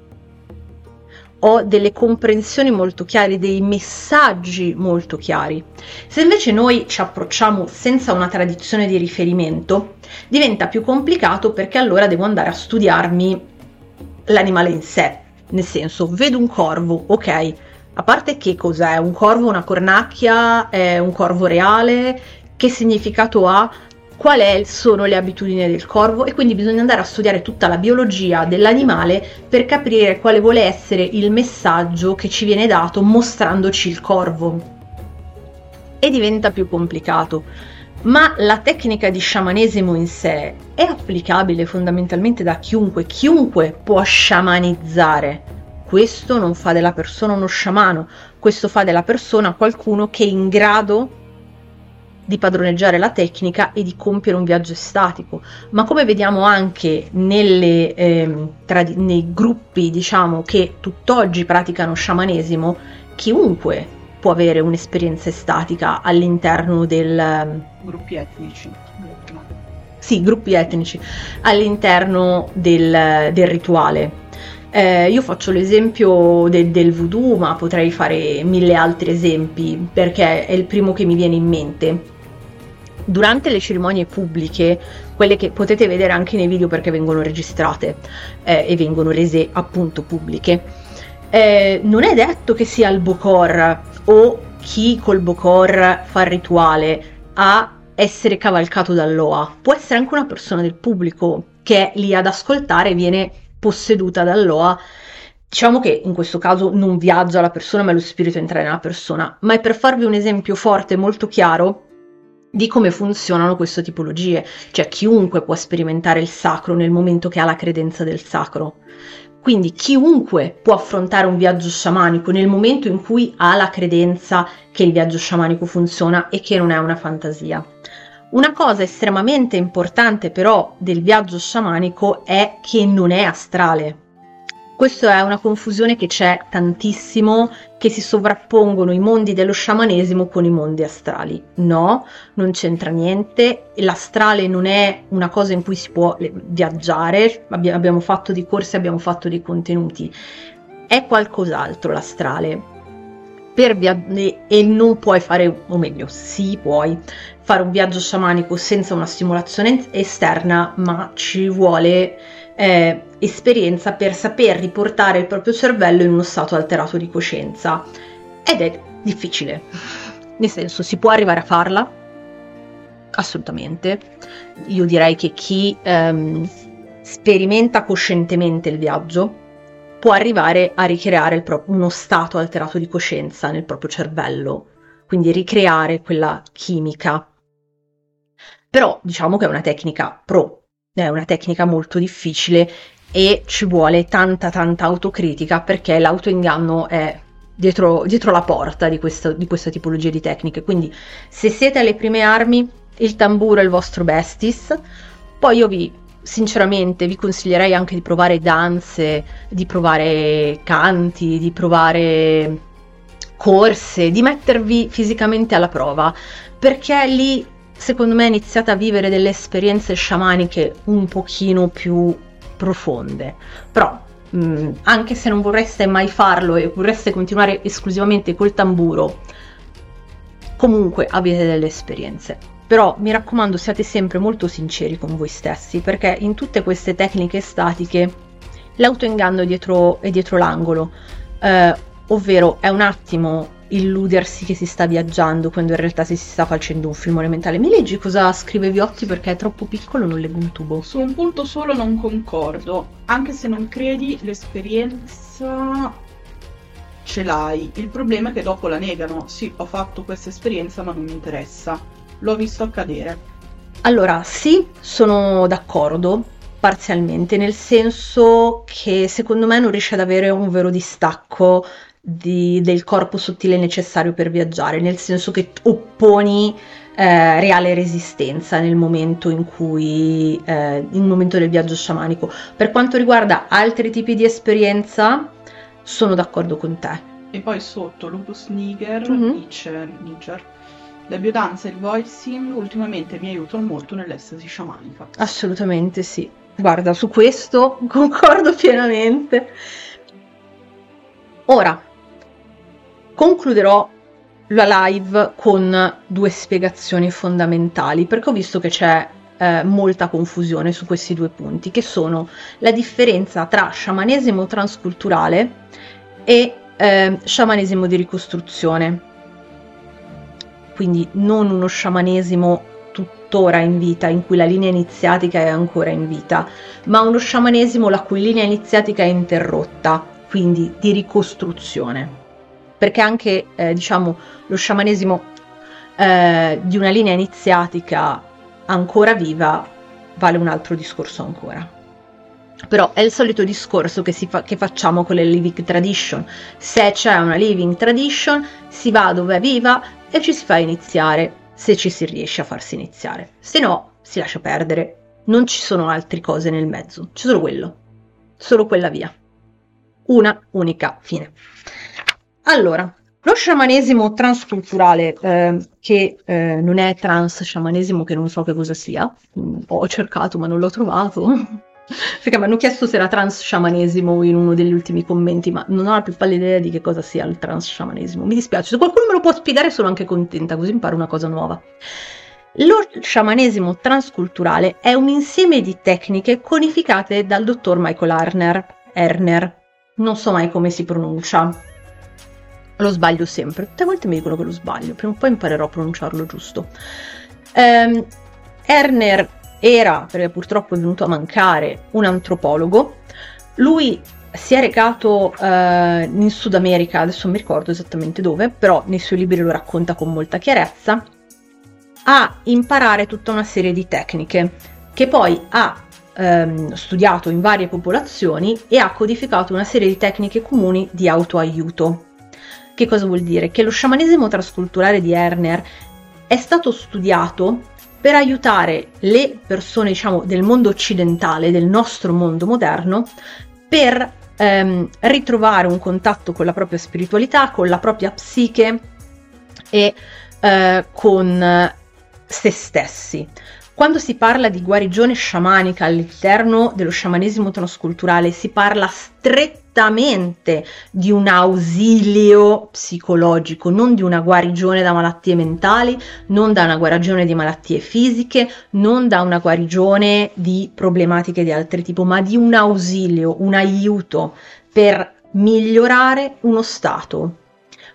Ho delle comprensioni molto chiare, dei messaggi molto chiari. Se invece noi ci approcciamo senza una tradizione di riferimento, diventa più complicato, perché allora devo andare a studiarmi l'animale in sé. Nel senso, vedo un corvo, ok, a parte che cos'è? Un corvo, una cornacchia, è un corvo reale, che significato ha? Quali sono le abitudini del corvo? E quindi bisogna andare a studiare tutta la biologia dell'animale per capire quale vuole essere il messaggio che ci viene dato mostrandoci il corvo. E diventa più complicato. Ma la tecnica di sciamanesimo in sé è applicabile fondamentalmente da chiunque. Chiunque può sciamanizzare. Questo non fa della persona uno sciamano, questo fa della persona qualcuno che è in grado di padroneggiare la tecnica e di compiere un viaggio estatico. Ma come vediamo anche nelle, nei gruppi, diciamo, che tutt'oggi praticano sciamanesimo, chiunque può avere un'esperienza estatica all'interno del... Gruppi etnici. Sì, gruppi etnici, all'interno del rituale. Io faccio l'esempio del voodoo, ma potrei fare mille altri esempi, perché è il primo che mi viene in mente. Durante le cerimonie pubbliche, quelle che potete vedere anche nei video perché vengono registrate e vengono rese appunto pubbliche, non è detto che sia il Bokor o chi col Bokor fa il rituale a essere cavalcato dall'Oa. Può essere anche una persona del pubblico che è lì ad ascoltare e viene posseduta dall'Oa. Diciamo che in questo caso non viaggia la persona, ma lo spirito entra nella persona. Ma è per farvi un esempio forte e molto chiaro di come funzionano queste tipologie, cioè chiunque può sperimentare il sacro nel momento che ha la credenza del sacro. Quindi chiunque può affrontare un viaggio sciamanico nel momento in cui ha la credenza che il viaggio sciamanico funziona e che non è una fantasia. Una cosa estremamente importante però del viaggio sciamanico è che non è astrale. Questa è una confusione che c'è tantissimo, che si sovrappongono i mondi dello sciamanesimo con i mondi astrali. No, non c'entra niente, l'astrale non è una cosa in cui si può viaggiare, abbiamo fatto dei corsi, abbiamo fatto dei contenuti, è qualcos'altro l'astrale. E non puoi fare, o meglio, sì, puoi fare un viaggio sciamanico senza una stimolazione esterna, ma ci vuole esperienza per saper riportare il proprio cervello in uno stato alterato di coscienza, ed è difficile. Nel senso, si può arrivare a farla? Assolutamente. Io direi che chi sperimenta coscientemente il viaggio può arrivare a ricreare uno stato alterato di coscienza nel proprio cervello, quindi ricreare quella chimica. Però diciamo che è una tecnica è una tecnica molto difficile e ci vuole tanta autocritica, perché l'autoinganno è dietro la porta di questa tipologia di tecniche. Quindi se siete alle prime armi, il tamburo è il vostro bestis. Poi io sinceramente vi consiglierei anche di provare danze, di provare canti, di provare corse, di mettervi fisicamente alla prova, perché lì secondo me iniziate a vivere delle esperienze sciamaniche un pochino più profonde. Però anche se non vorreste mai farlo e vorreste continuare esclusivamente col tamburo, comunque avete delle esperienze. Però mi raccomando, siate sempre molto sinceri con voi stessi, perché in tutte queste tecniche estatiche l'autoinganno è dietro l'angolo, ovvero è un attimo illudersi che si sta viaggiando quando in realtà si sta facendo un film elementare. Mi leggi cosa scrive Viotti, perché è troppo piccolo, non leggo un tubo. Su un punto solo non concordo, anche se non credi l'esperienza ce l'hai, il problema è che dopo la negano. Sì, ho fatto questa esperienza ma non mi interessa. l'ho visto accadere. Allora, sì, sono d'accordo, parzialmente, nel senso che secondo me non riesce ad avere un vero distacco del corpo sottile necessario per viaggiare, nel senso che opponi reale resistenza nel momento in cui il momento del viaggio sciamanico. Per quanto riguarda altri tipi di esperienza, sono d'accordo con te. E poi sotto Lupus Niger dice la biodanza e il voicing ultimamente mi aiutano molto nell'estasi sciamanica. Assolutamente sì. Guarda, su questo concordo pienamente. Ora, concluderò la live con due spiegazioni fondamentali, perché ho visto che c'è molta confusione su questi due punti, che sono la differenza tra sciamanesimo transculturale e sciamanesimo di ricostruzione. Quindi non uno sciamanesimo tuttora in vita, in cui la linea iniziatica è ancora in vita, ma uno sciamanesimo la cui linea iniziatica è interrotta, quindi di ricostruzione. Perché anche, diciamo, lo sciamanesimo di una linea iniziatica ancora viva vale un altro discorso ancora. Però è il solito discorso che facciamo con le living tradition. Se c'è una living tradition, si va dove è viva e ci si fa iniziare, se ci si riesce a farsi iniziare. Se no, si lascia perdere. Non ci sono altre cose nel mezzo, c'è solo quello. Solo quella via. Una unica fine. Allora, lo sciamanesimo transculturale, che non è trans-sciamanesimo, che non so che cosa sia. Ho cercato ma non l'ho trovato. Perché mi hanno chiesto se era trans-sciamanesimo in uno degli ultimi commenti, ma non ho la più pallida idea di che cosa sia il trans-sciamanesimo. Mi dispiace, se qualcuno me lo può spiegare sono anche contenta, così imparo una cosa nuova. Lo sciamanesimo transculturale è un insieme di tecniche conificate dal dottor Michael Erner, non so mai come si pronuncia, lo sbaglio sempre, tutte le volte mi dicono che lo sbaglio, prima o poi imparerò a pronunciarlo giusto. Erner era, perché purtroppo è venuto a mancare, un antropologo. Lui si è recato in Sud America, adesso non mi ricordo esattamente dove, però nei suoi libri lo racconta con molta chiarezza, a imparare tutta una serie di tecniche che poi ha studiato in varie popolazioni e ha codificato una serie di tecniche comuni di autoaiuto. Che cosa vuol dire? Che lo sciamanesimo transculturale di Erner è stato studiato per aiutare le persone, diciamo, del mondo occidentale, del nostro mondo moderno, per ritrovare un contatto con la propria spiritualità, con la propria psiche e con se stessi. Quando si parla di guarigione sciamanica all'interno dello sciamanesimo transculturale, si parla strettamente di un ausilio psicologico, non di una guarigione da malattie mentali, non da una guarigione di malattie fisiche, non da una guarigione di problematiche di altri tipo, ma di un ausilio, un aiuto per migliorare uno stato.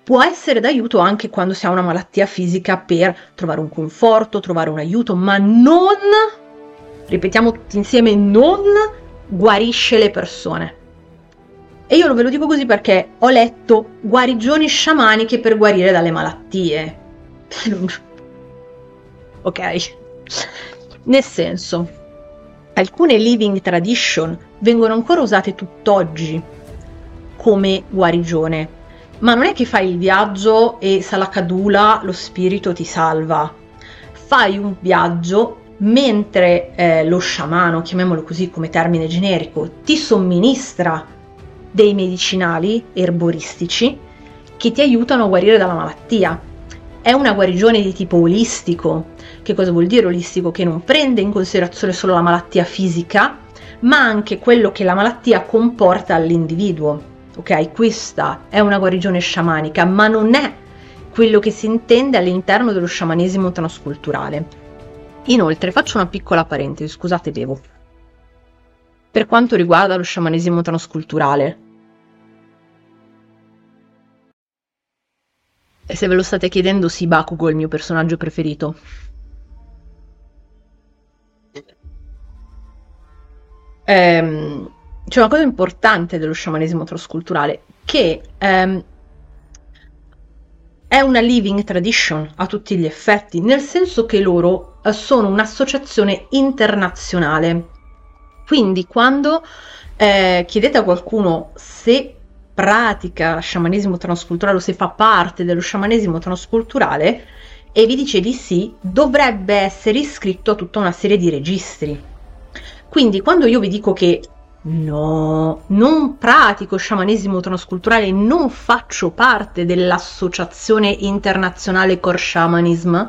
Può essere d'aiuto anche quando si ha una malattia fisica per trovare un conforto, trovare un aiuto, ma non, ripetiamo tutti insieme, non guarisce le persone. E io ve lo dico così perché ho letto guarigioni sciamaniche per guarire dalle malattie. Ok. Nel senso, alcune living tradition vengono ancora usate tutt'oggi come guarigione. Ma non è che fai il viaggio e salakadula lo spirito ti salva. Fai un viaggio mentre lo sciamano, chiamiamolo così come termine generico, ti somministra dei medicinali erboristici che ti aiutano a guarire dalla malattia. È una guarigione di tipo olistico. Che cosa vuol dire olistico? Che non prende in considerazione solo la malattia fisica, ma anche quello che la malattia comporta all'individuo. Ok, questa è una guarigione sciamanica, ma non è quello che si intende all'interno dello sciamanesimo transculturale. Inoltre, faccio una piccola parentesi, scusate, bevo. Per quanto riguarda lo sciamanesimo transculturale, e se ve lo state chiedendo, sì, Bakugo è il mio personaggio preferito. C'è una cosa importante dello sciamanesimo transculturale che È una living tradition a tutti gli effetti, nel senso che loro sono un'associazione internazionale. Quindi quando chiedete a qualcuno se pratica sciamanesimo transculturale o se fa parte dello sciamanesimo transculturale e vi dice di sì, dovrebbe essere iscritto a tutta una serie di registri. Quindi quando io vi dico che no, non pratico sciamanesimo transculturale, non faccio parte dell'associazione internazionale Core Shamanism,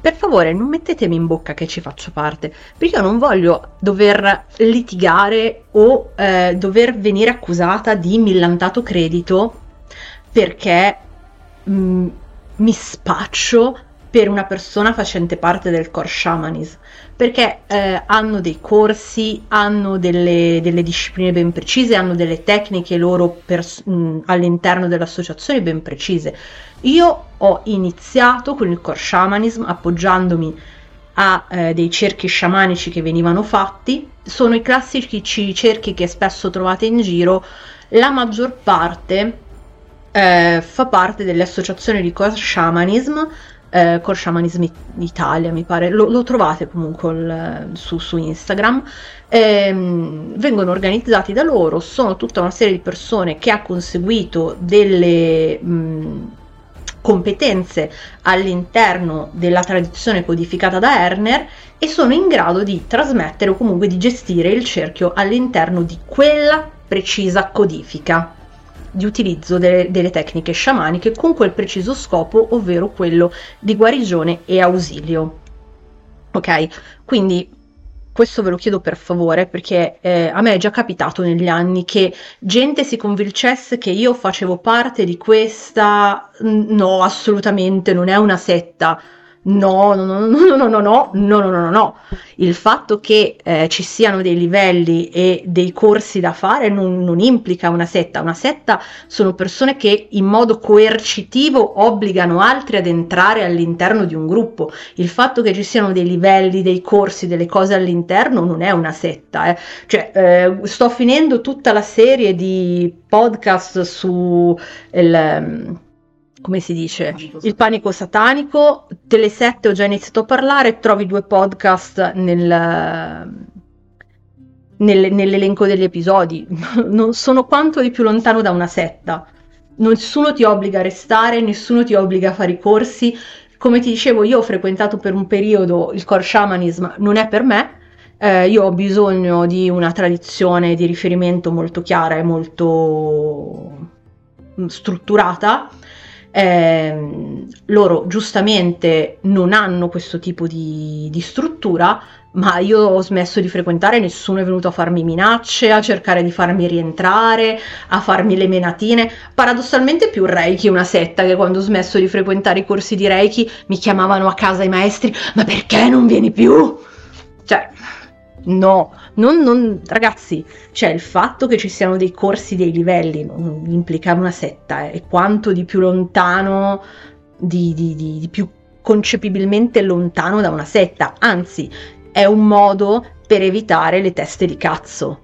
per favore non mettetemi in bocca che ci faccio parte, perché io non voglio dover litigare o dover venire accusata di millantato credito perché mi spaccio per una persona facente parte del Core Shamanism, perché hanno dei corsi, hanno delle discipline ben precise, hanno delle tecniche loro all'interno dell'associazione ben precise. Io ho iniziato con il Core Shamanism appoggiandomi a dei cerchi sciamanici che venivano fatti. Sono i classici cerchi che spesso trovate in giro, la maggior parte fa parte delle associazioni di Core Shamanism, Core Shamanism Italia mi pare, lo trovate comunque su Instagram. Vengono organizzati da loro, sono tutta una serie di persone che ha conseguito delle competenze all'interno della tradizione codificata da Erner e sono in grado di trasmettere o comunque di gestire il cerchio all'interno di quella precisa codifica di utilizzo delle tecniche sciamaniche con quel preciso scopo, ovvero quello di guarigione e ausilio. Ok, quindi questo ve lo chiedo per favore, perché a me è già capitato negli anni che gente si convincesse che io facevo parte di questa, no assolutamente non è una setta, no. Il fatto che ci siano dei livelli e dei corsi da fare non implica una setta. Una setta sono persone che in modo coercitivo obbligano altri ad entrare all'interno di un gruppo. Il fatto che ci siano dei livelli, dei corsi, delle cose all'interno non è una setta. Cioè, sto finendo tutta la serie di podcast su come si dice? Il panico satanico, delle sette ho già iniziato a parlare, trovi 2 podcast nell'elenco degli episodi, non sono quanto di più lontano da una setta, nessuno ti obbliga a restare, nessuno ti obbliga a fare i corsi, come ti dicevo io ho frequentato per un periodo il Core Shamanism, non è per me, io ho bisogno di una tradizione di riferimento molto chiara e molto strutturata. Loro giustamente non hanno questo tipo di struttura, ma io ho smesso di frequentare, nessuno è venuto a farmi minacce, a cercare di farmi rientrare, a farmi le menatine. Paradossalmente più Reiki è una setta, che quando ho smesso di frequentare i corsi di Reiki mi chiamavano a casa i maestri, ma perché non vieni più? Cioè, no, ragazzi, cioè il fatto che ci siano dei corsi, dei livelli non implica una setta, è quanto di più lontano, di più concepibilmente lontano da una setta, anzi è un modo per evitare le teste di cazzo,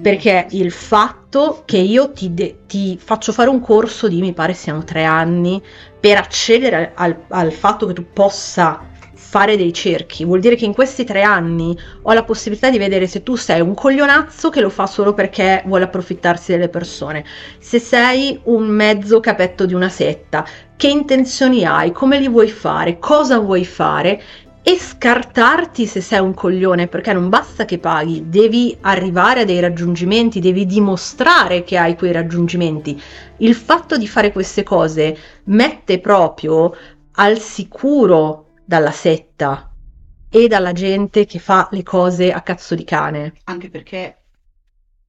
perché il fatto che io ti faccio fare un corso di, mi pare siano 3 anni, per accedere al fatto che tu possa fare dei cerchi, vuol dire che in questi 3 anni ho la possibilità di vedere se tu sei un coglionazzo che lo fa solo perché vuole approfittarsi delle persone, se sei un mezzo capetto di una setta, che intenzioni hai, come li vuoi fare, cosa vuoi fare, e scartarti se sei un coglione, perché non basta che paghi, devi arrivare a dei raggiungimenti, devi dimostrare che hai quei raggiungimenti. Il fatto di fare queste cose mette proprio al sicuro dalla setta e dalla gente che fa le cose a cazzo di cane, anche perché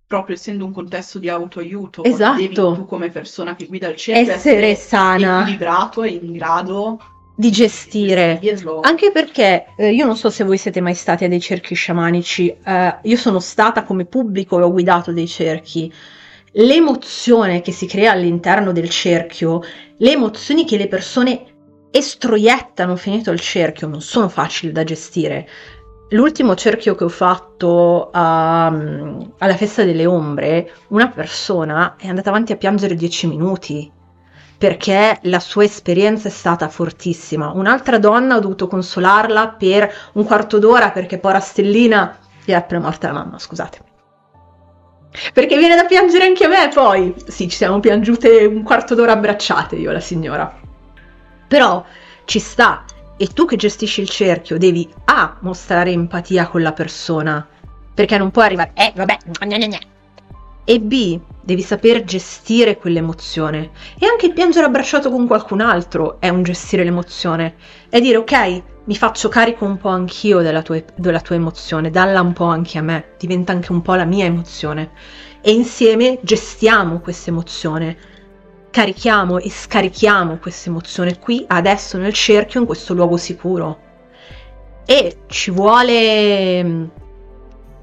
proprio essendo un contesto di autoaiuto, esatto, devi tu come persona che guida il cerchio essere sana, equilibrato e in grado di gestire, anche perché io non so se voi siete mai stati a dei cerchi sciamanici, io sono stata come pubblico e ho guidato dei cerchi. L'emozione che si crea all'interno del cerchio, le emozioni che le persone estroiettano finito il cerchio, non sono facili da gestire. L'ultimo cerchio che ho fatto alla Festa delle Ombre, una persona è andata avanti a piangere 10 minuti perché la sua esperienza è stata fortissima. Un'altra donna ho dovuto consolarla per un quarto d'ora perché pora stellina è appena morta la mamma, scusate. Perché viene da piangere anche a me poi. Sì, ci siamo piangute un quarto d'ora abbracciate io e la signora. Però ci sta, e tu che gestisci il cerchio devi A, mostrare empatia con la persona, perché non puoi arrivare vabbè, gna gna gna, e B, devi saper gestire quell'emozione. E anche il piangere abbracciato con qualcun altro è un gestire l'emozione, è dire ok, mi faccio carico un po' anch'io della tua emozione, dalla un po' anche a me, diventa anche un po' la mia emozione, e insieme gestiamo questa emozione, carichiamo e scarichiamo questa emozione qui, adesso nel cerchio, in questo luogo sicuro. E ci vuole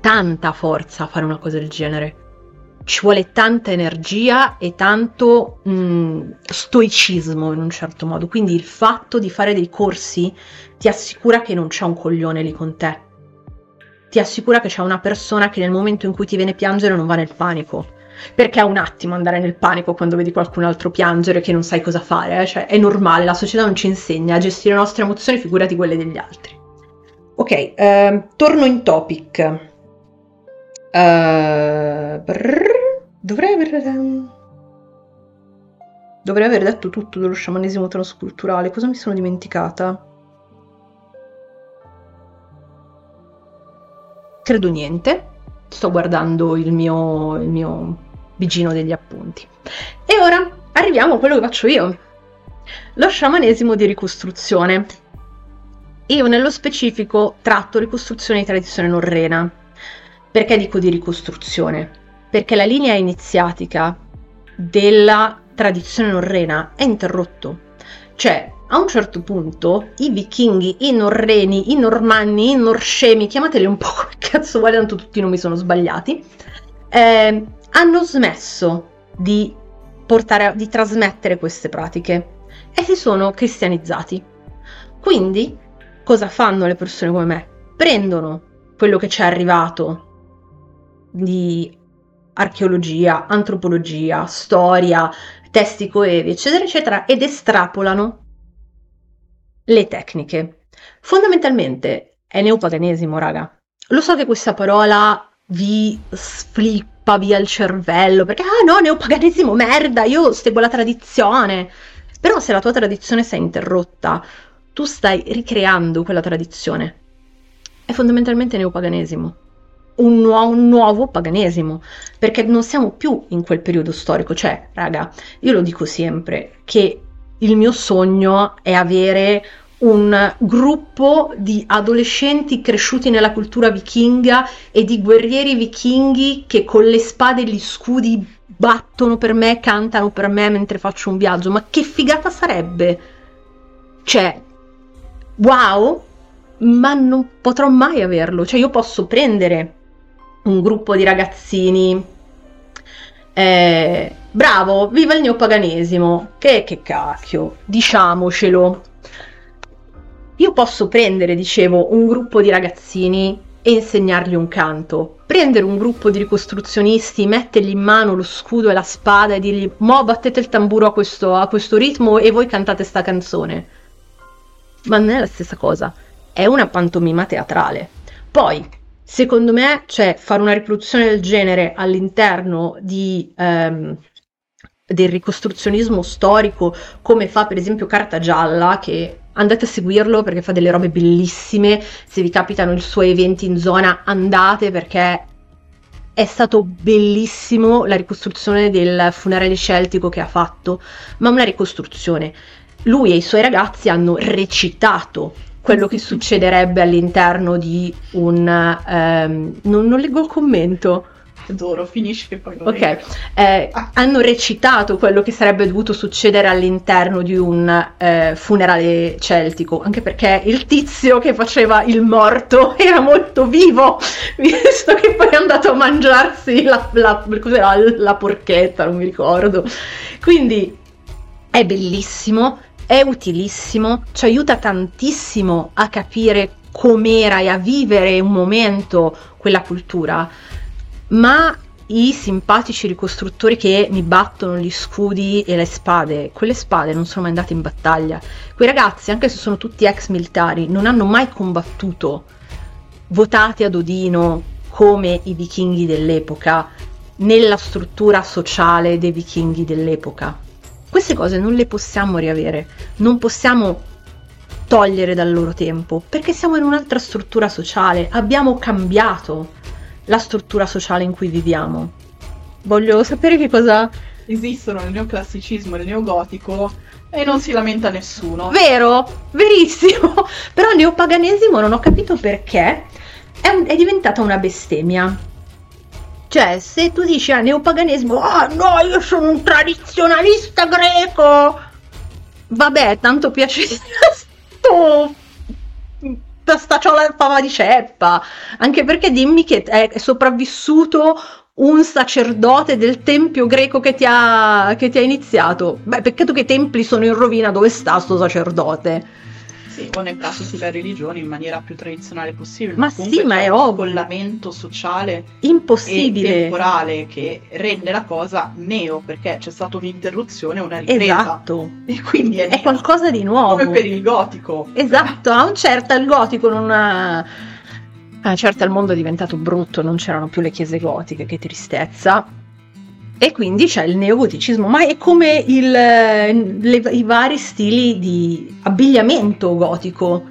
tanta forza a fare una cosa del genere, ci vuole tanta energia e tanto stoicismo in un certo modo. Quindi il fatto di fare dei corsi ti assicura che non c'è un coglione lì con te, ti assicura che c'è una persona che nel momento in cui ti viene a piangere non va nel panico. Perché è un attimo andare nel panico quando vedi qualcun altro piangere che non sai cosa fare, cioè è normale, la società non ci insegna a gestire le nostre emozioni, figurati quelle degli altri. Ok, torno in topic. Dovrei aver detto tutto dello sciamanesimo transculturale, cosa mi sono dimenticata? Credo niente, sto guardando il mio bigino degli appunti. E ora arriviamo a quello che faccio io, lo sciamanesimo di ricostruzione. Io nello specifico tratto ricostruzione di tradizione norrena. Perché dico di ricostruzione? Perché la linea iniziatica della tradizione norrena è interrotto, cioè a un certo punto i vichinghi, i norreni, i normanni, i norscemi, chiamateli un po' come cazzo vuole, tanto tutti i nomi sono sbagliati, hanno smesso di trasmettere queste pratiche e si sono cristianizzati. Quindi cosa fanno le persone come me? Prendono quello che ci è arrivato di archeologia, antropologia, storia, testi coevi, eccetera, eccetera, ed estrapolano le tecniche. Fondamentalmente è neopaganesimo, raga. Lo so che questa parola vi sflippa via il cervello, perché ah no, neopaganesimo, merda, io seguo la tradizione. Però se la tua tradizione si è interrotta, tu stai ricreando quella tradizione. È fondamentalmente neopaganesimo, un nuovo paganesimo, perché non siamo più in quel periodo storico. Cioè, raga, io lo dico sempre, che il mio sogno è avere un gruppo di adolescenti cresciuti nella cultura vichinga e di guerrieri vichinghi che con le spade e gli scudi battono per me, cantano per me mentre faccio un viaggio. Ma che figata sarebbe! Cioè, wow, ma non potrò mai averlo. Cioè, io posso prendere un gruppo di ragazzini, bravo, viva il neopaganesimo, che cacchio, diciamocelo. Io posso prendere, dicevo, un gruppo di ragazzini e insegnargli un canto, prendere un gruppo di ricostruzionisti, mettergli in mano lo scudo e la spada e dirgli mo battete il tamburo a questo ritmo e voi cantate sta canzone. Ma non è la stessa cosa, è una pantomima teatrale. Poi secondo me, cioè, fare una riproduzione del genere all'interno del ricostruzionismo storico, come fa per esempio Cartagialla, che andate a seguirlo perché fa delle robe bellissime, se vi capitano i suoi eventi in zona andate, perché è stato bellissimo la ricostruzione del funerale celtico che ha fatto, ma una ricostruzione. Lui e i suoi ragazzi hanno recitato quello che succederebbe all'interno di un... non leggo il commento. Adoro, finisci che poi... Ok, hanno recitato quello che sarebbe dovuto succedere all'interno di un funerale celtico, anche perché il tizio che faceva il morto era molto vivo, visto che poi è andato a mangiarsi la porchetta, non mi ricordo. Quindi è bellissimo, è utilissimo, ci aiuta tantissimo a capire com'era e a vivere un momento quella cultura, ma i simpatici ricostruttori che mi battono gli scudi e le spade. Quelle spade non sono mai andate in battaglia. Quei ragazzi, anche se sono tutti ex militari, non hanno mai combattuto, votati ad Odino come i vichinghi dell'epoca, nella struttura sociale dei vichinghi dell'epoca. Queste cose non le possiamo riavere, non possiamo togliere dal loro tempo, perché siamo in un'altra struttura sociale, abbiamo cambiato la struttura sociale in cui viviamo. Voglio sapere che cosa... Esistono nel neoclassicismo e nel neogotico e non si lamenta nessuno. Vero? Verissimo! Però il neopaganesimo non ho capito perché è diventata una bestemmia. Cioè, se tu dici a neopaganesimo, ah no, io sono un tradizionalista greco! Vabbè, tanto piacere staciola fava di ceppa, anche perché dimmi che è sopravvissuto un sacerdote del tempio greco che ti ha iniziato. Beh, peccato che i templi sono in rovina, dove sta sto sacerdote? Sì, o nel caso sulla religione in maniera più tradizionale possibile. Ma comunque sì, ma è ovvio. Un collamento sociale impossibile e temporale che rende la cosa neo, perché c'è stata un'interruzione, una ripresa. Esatto. E quindi è qualcosa di nuovo. Come per il gotico. Esatto, a un certo il gotico non ha... A un certo il mondo è diventato brutto, non c'erano più le chiese gotiche, che tristezza. E quindi c'è il neogoticismo, ma è come i vari stili di abbigliamento gotico.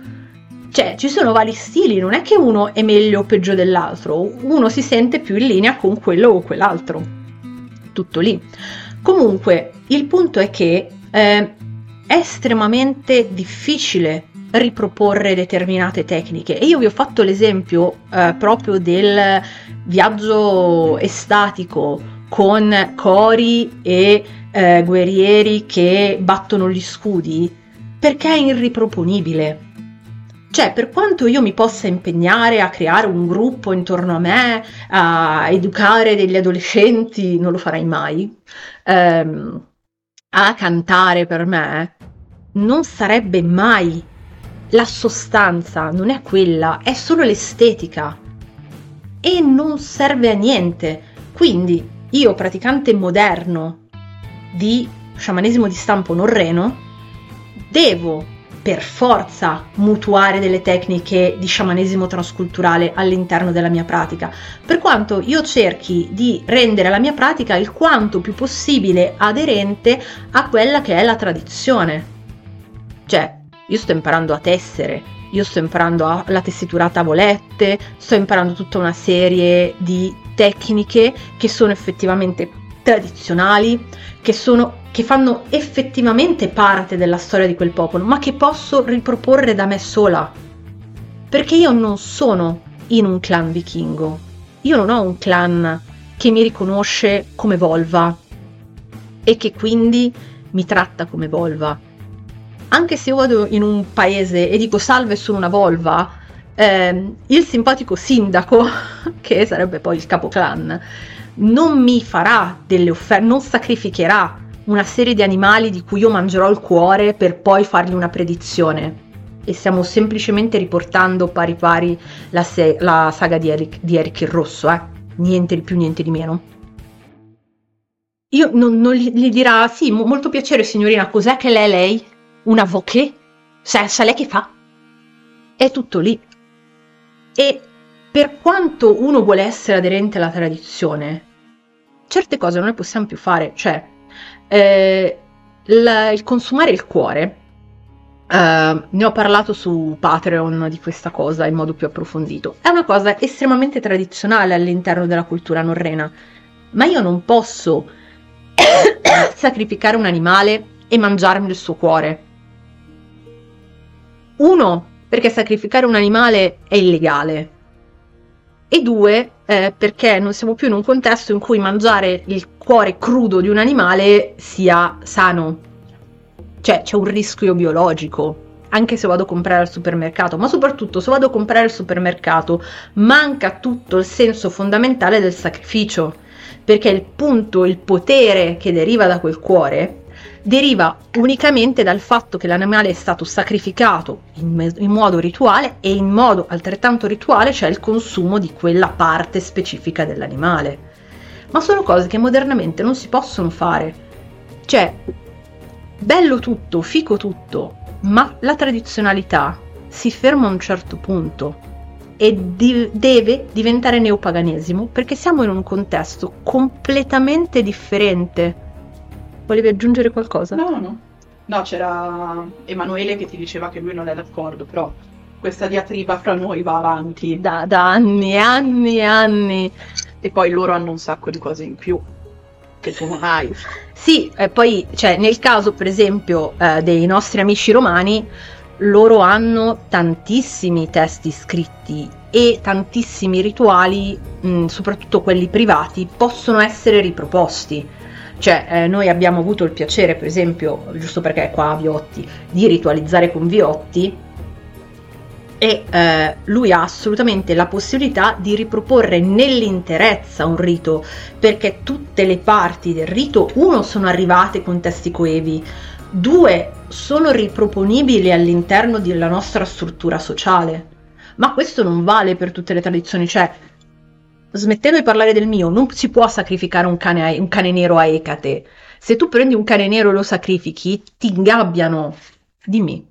Cioè, ci sono vari stili, non è che uno è meglio o peggio dell'altro, uno si sente più in linea con quello o quell'altro. Tutto lì. Comunque, il punto è che è estremamente difficile riproporre determinate tecniche, e io vi ho fatto l'esempio proprio del viaggio estatico, con cori e guerrieri che battono gli scudi, perché è irriproponibile. Cioè, per quanto io mi possa impegnare a creare un gruppo intorno a me, a educare degli adolescenti, non lo farai mai, a cantare per me, non sarebbe mai la sostanza, non è quella, è solo l'estetica e non serve a niente. Quindi io, praticante moderno di sciamanesimo di stampo norreno, devo per forza mutuare delle tecniche di sciamanesimo transculturale all'interno della mia pratica, per quanto io cerchi di rendere la mia pratica il quanto più possibile aderente a quella che è la tradizione. Cioè, io sto imparando a tessere, io sto imparando la tessitura a tavolette, sto imparando tutta una serie di tecniche che sono effettivamente tradizionali, che fanno effettivamente parte della storia di quel popolo, ma che posso riproporre da me sola. Perché io non sono in un clan vichingo, io non ho un clan che mi riconosce come volva e che quindi mi tratta come volva. Anche se io vado in un paese e dico salve, sono una volva, il simpatico sindaco, che sarebbe poi il capoclan, non mi farà delle offerte, non sacrificherà una serie di animali di cui io mangerò il cuore per poi fargli una predizione. E stiamo semplicemente riportando pari pari la saga di Eric il Rosso, niente di più, niente di meno. Io non gli dirà, sì, molto piacere signorina, cos'è che lei? Una voce? Sa lei che fa? È tutto lì. E per quanto uno vuole essere aderente alla tradizione, certe cose non le possiamo più fare. Cioè, il consumare il cuore, ne ho parlato su Patreon di questa cosa in modo più approfondito, è una cosa estremamente tradizionale all'interno della cultura norrena, ma io non posso sacrificare un animale e mangiarmi il suo cuore. Uno, perché sacrificare un animale è illegale, e due, perché non siamo più in un contesto in cui mangiare il cuore crudo di un animale sia sano. Cioè, c'è un rischio biologico, anche se vado a comprare al supermercato, ma soprattutto se vado a comprare al supermercato manca tutto il senso fondamentale del sacrificio, perché il punto, il potere che deriva da quel cuore deriva unicamente dal fatto che l'animale è stato sacrificato in modo rituale, e in modo altrettanto rituale c'è il consumo di quella parte specifica dell'animale. ma sono cose che modernamente non si possono fare. Cioè, bello tutto, fico tutto, ma la tradizionalità si ferma a un certo punto e deve diventare neopaganesimo, perché siamo in un contesto completamente differente. Volevi aggiungere qualcosa? No, c'era Emanuele che ti diceva che lui non è d'accordo, però questa diatriba fra noi va avanti da anni e anni e anni, e poi loro hanno un sacco di cose in più che tu non hai. Sì, e poi cioè, nel caso per esempio dei nostri amici romani, loro hanno tantissimi testi scritti e tantissimi rituali, soprattutto quelli privati, possono essere riproposti. Cioè, noi abbiamo avuto il piacere, per esempio, giusto perché è qua a Viotti, di ritualizzare con Viotti, e lui ha assolutamente la possibilità di riproporre nell'interezza un rito, perché tutte le parti del rito, uno, sono arrivate con testi coevi, due, sono riproponibili all'interno della nostra struttura sociale. Ma questo non vale per tutte le tradizioni, cioè, smettendo di parlare del mio, non si può sacrificare un cane nero a Ecate. Se tu prendi un cane nero e lo sacrifichi, ti ingabbiano. Dimmi.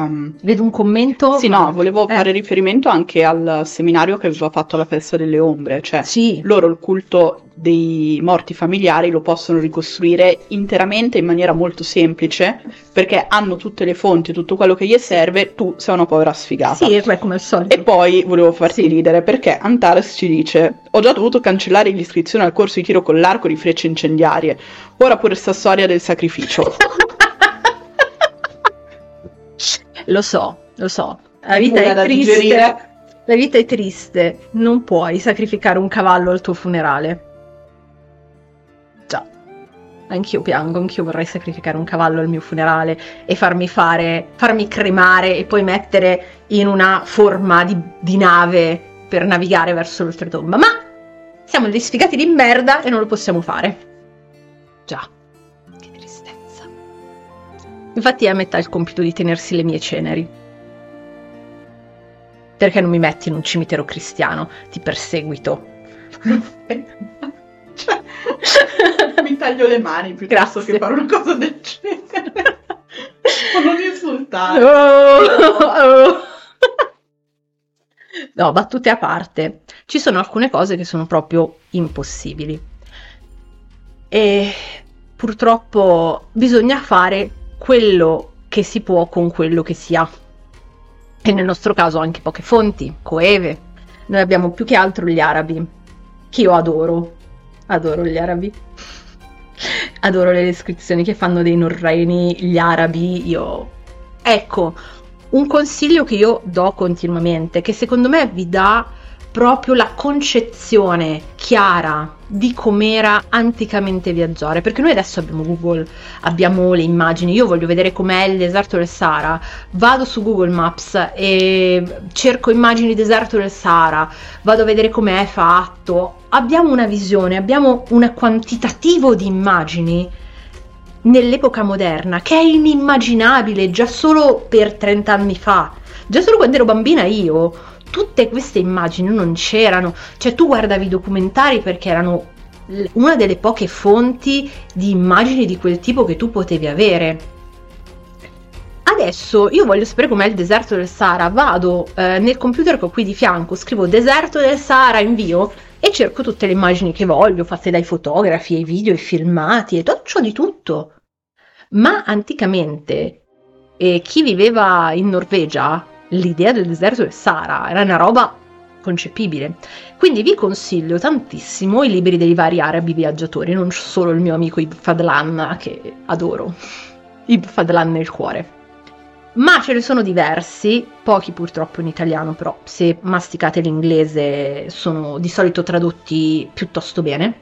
Vedo un commento? Sì, no, volevo fare riferimento anche al seminario che aveva fatto alla festa delle ombre. Cioè, sì, loro il culto dei morti familiari lo possono ricostruire interamente in maniera molto semplice, perché hanno tutte le fonti, tutto quello che gli serve. Tu sei una povera sfigata. Sì, è come al solito. E poi volevo farti ridere, perché Antares ci dice: ho già dovuto cancellare l'iscrizione al corso di tiro con l'arco di frecce incendiarie, ora pure sta storia del sacrificio. Lo so, la vita è triste, digerire. La vita è triste, non puoi sacrificare un cavallo al tuo funerale. Già, anch'io piango, anch'io vorrei sacrificare un cavallo al mio funerale e farmi cremare e poi mettere in una forma di nave per navigare verso l'oltretomba, ma siamo degli sfigati di merda e non lo possiamo fare. Già. Infatti è a metà il compito di tenersi le mie ceneri. Perché non mi metti in un cimitero cristiano? Ti perseguito. Mi taglio le mani piuttosto che fare una cosa del genere. Non insultare. No, battute a parte. Ci sono alcune cose che sono proprio impossibili. E purtroppo bisogna fare quello che si può con quello che si ha, e nel nostro caso anche poche fonti coeve. Noi abbiamo più che altro gli arabi, che io adoro gli arabi, adoro le descrizioni che fanno dei norreni gli arabi. Io, ecco, un consiglio che io do continuamente, che secondo me vi dà proprio la concezione chiara di com'era anticamente viaggiare, perché noi adesso abbiamo Google, abbiamo le immagini. Io voglio vedere com'è il deserto del Sahara, vado su Google Maps e cerco immagini deserto del Sahara, vado a vedere com'è fatto. Abbiamo una visione, abbiamo un quantitativo di immagini nell'epoca moderna che è inimmaginabile già solo per 30 anni fa, già solo quando ero bambina io. Tutte queste immagini non c'erano, cioè tu guardavi i documentari perché erano una delle poche fonti di immagini di quel tipo che tu potevi avere. Adesso io voglio sapere com'è il deserto del Sahara, vado nel computer che ho qui di fianco, scrivo deserto del Sahara, invio e cerco tutte le immagini che voglio, fatte dai fotografi, ai video, ai filmati e toccio di tutto. Ma anticamente chi viveva in Norvegia, l'idea del deserto del Sahara era una roba concepibile. Quindi vi consiglio tantissimo i libri dei vari arabi viaggiatori, non solo il mio amico Ibn Fadlan, che adoro, Ibn Fadlan nel cuore, ma ce ne sono diversi, pochi purtroppo in italiano, però se masticate l'inglese sono di solito tradotti piuttosto bene,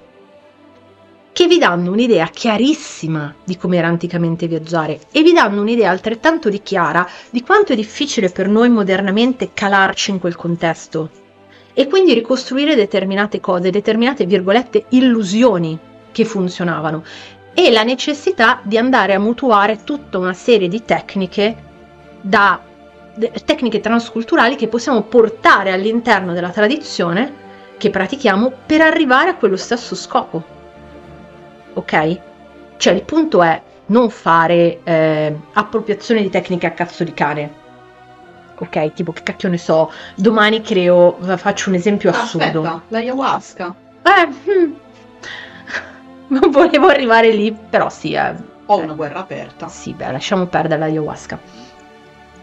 che vi danno un'idea chiarissima di come era anticamente viaggiare e vi danno un'idea altrettanto di chiara di quanto è difficile per noi modernamente calarci in quel contesto e quindi ricostruire determinate cose, determinate virgolette illusioni che funzionavano, e la necessità di andare a mutuare tutta una serie di tecniche transculturali che possiamo portare all'interno della tradizione che pratichiamo per arrivare a quello stesso scopo, ok? Cioè il punto è non fare appropriazione di tecniche a cazzo di cane, ok? Tipo, che cacchio ne so, domani creo, faccio un esempio assurdo. Aspetta, l'ayahuasca. Non volevo arrivare lì, però sì. Ho una guerra aperta. Sì, beh, lasciamo perdere l'ayahuasca.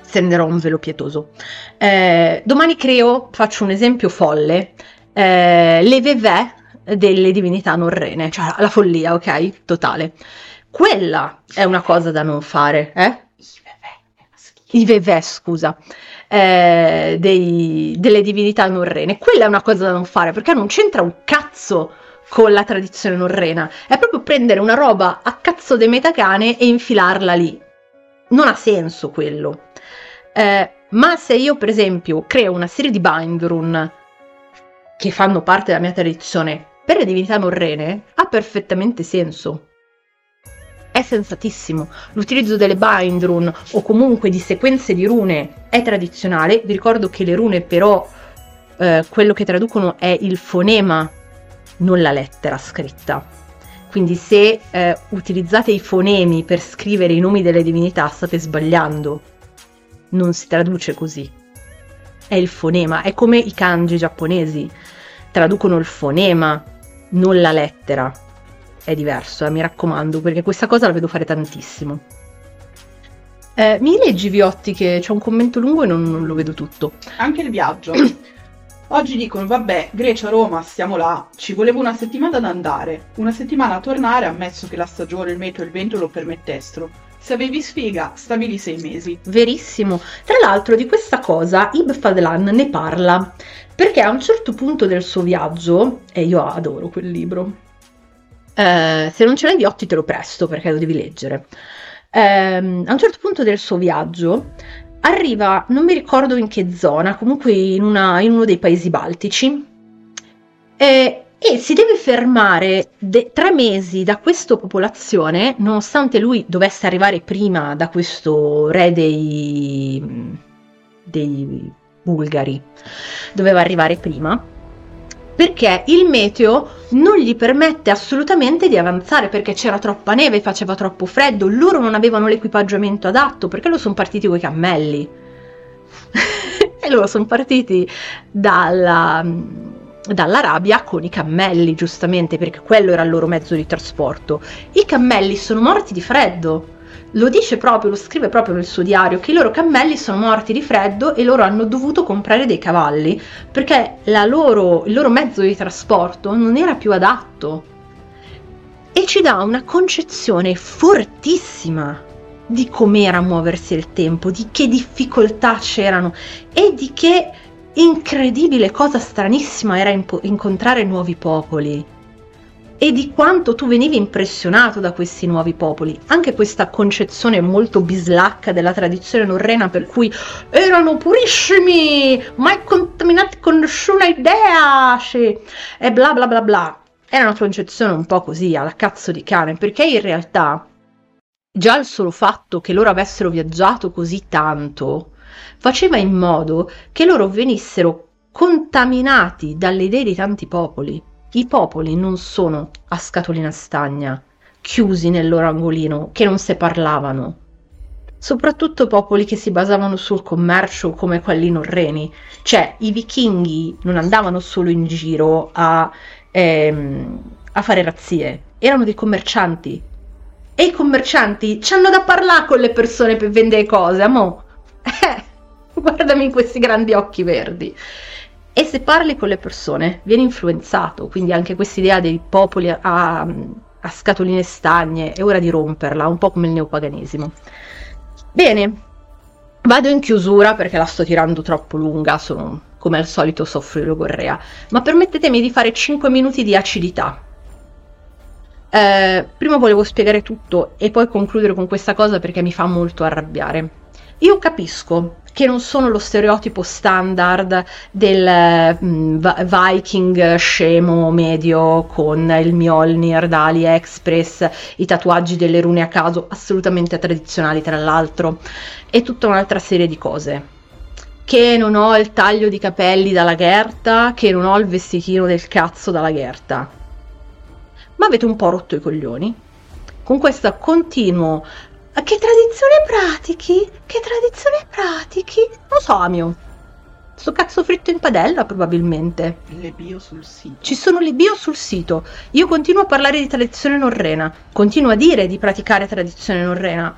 Stenderò un velo pietoso. Domani creo, faccio un esempio folle, le vevè delle divinità norrene, cioè la follia, ok? Totale. Quella è una cosa da non fare, eh? I vevè, scusa, delle divinità norrene. Quella è una cosa da non fare, perché non c'entra un cazzo con la tradizione norrena. È proprio prendere una roba a cazzo de metacane e infilarla lì. Non ha senso quello. Ma se io, per esempio, creo una serie di bind rune che fanno parte della mia tradizione per le divinità norrene, ha perfettamente senso. È sensatissimo. L'utilizzo delle bind rune o comunque di sequenze di rune è tradizionale. Vi ricordo che le rune però quello che traducono è il fonema, non la lettera scritta. Quindi se utilizzate i fonemi per scrivere i nomi delle divinità state sbagliando. Non si traduce così. È il fonema. È come i kanji giapponesi. Traducono il fonema, non la lettera. È diverso, mi raccomando, perché questa cosa la vedo fare tantissimo. Mi leggi, Viotti, che c'è un commento lungo e non lo vedo tutto. Anche il viaggio. Oggi dicono, vabbè, Grecia, Roma, stiamo là. Ci voleva una settimana ad andare, una settimana a tornare, ammesso che la stagione, il meteo e il vento lo permettessero. Se avevi sfiga, stavi lì 6 mesi. Verissimo. Tra l'altro di questa cosa Ibn Fadlan ne parla, perché a un certo punto del suo viaggio, e io adoro quel libro, se non ce l'hai Viotti te lo presto perché lo devi leggere, a un certo punto del suo viaggio arriva, non mi ricordo in che zona, comunque in uno dei paesi baltici, e si deve fermare 3 mesi da questa popolazione, nonostante lui dovesse arrivare prima da questo re dei bulgari, doveva arrivare prima, perché il meteo non gli permette assolutamente di avanzare, perché c'era troppa neve, faceva troppo freddo, loro non avevano l'equipaggiamento adatto, perché loro sono partiti coi cammelli e loro sono partiti dall'Arabia con i cammelli, giustamente, perché quello era il loro mezzo di trasporto. I cammelli sono morti di freddo, lo dice proprio, lo scrive proprio nel suo diario, che i loro cammelli sono morti di freddo e loro hanno dovuto comprare dei cavalli perché il loro mezzo di trasporto non era più adatto. E ci dà una concezione fortissima di com'era muoversi il tempo, di che difficoltà c'erano e di che incredibile cosa stranissima era incontrare nuovi popoli. E di quanto tu venivi impressionato da questi nuovi popoli. Anche questa concezione molto bislacca della tradizione norrena, per cui erano purissimi, mai contaminati con nessuna idea, e bla bla bla bla. Era una concezione un po' così, alla cazzo di cane, perché in realtà già il solo fatto che loro avessero viaggiato così tanto faceva in modo che loro venissero contaminati dalle idee di tanti popoli. I popoli non sono a scatolina stagna, chiusi nel loro angolino, che non se parlavano. Soprattutto popoli che si basavano sul commercio come quelli norreni. Cioè, i vichinghi non andavano solo in giro a fare razzie, erano dei commercianti. E i commercianti c'hanno da parlare con le persone per vendere cose, amo. Guardami in questi grandi occhi verdi. E se parli con le persone vieni influenzato, quindi anche questa idea dei popoli a scatoline stagne è ora di romperla, un po' come il neopaganesimo. Bene, vado in chiusura perché la sto tirando troppo lunga, sono come al solito soffro di logorrea, ma permettetemi di fare 5 minuti di acidità. Prima volevo spiegare tutto e poi concludere con questa cosa perché mi fa molto arrabbiare. Io capisco che non sono lo stereotipo standard del Viking scemo medio con il Mjolnir da AliExpress, i tatuaggi delle rune a caso, assolutamente tradizionali tra l'altro, e tutta un'altra serie di cose. che non ho il taglio di capelli dalla Gerta, che non ho il vestitino del cazzo dalla Gerta. Ma avete un po' rotto i coglioni con questo continuo "che tradizione pratichi? Che tradizione pratichi?" Non so, Amio, sto cazzo fritto in padella probabilmente. Le bio sul sito. Ci sono le bio sul sito. Io continuo a parlare di tradizione norrena, continuo a dire di praticare tradizione norrena.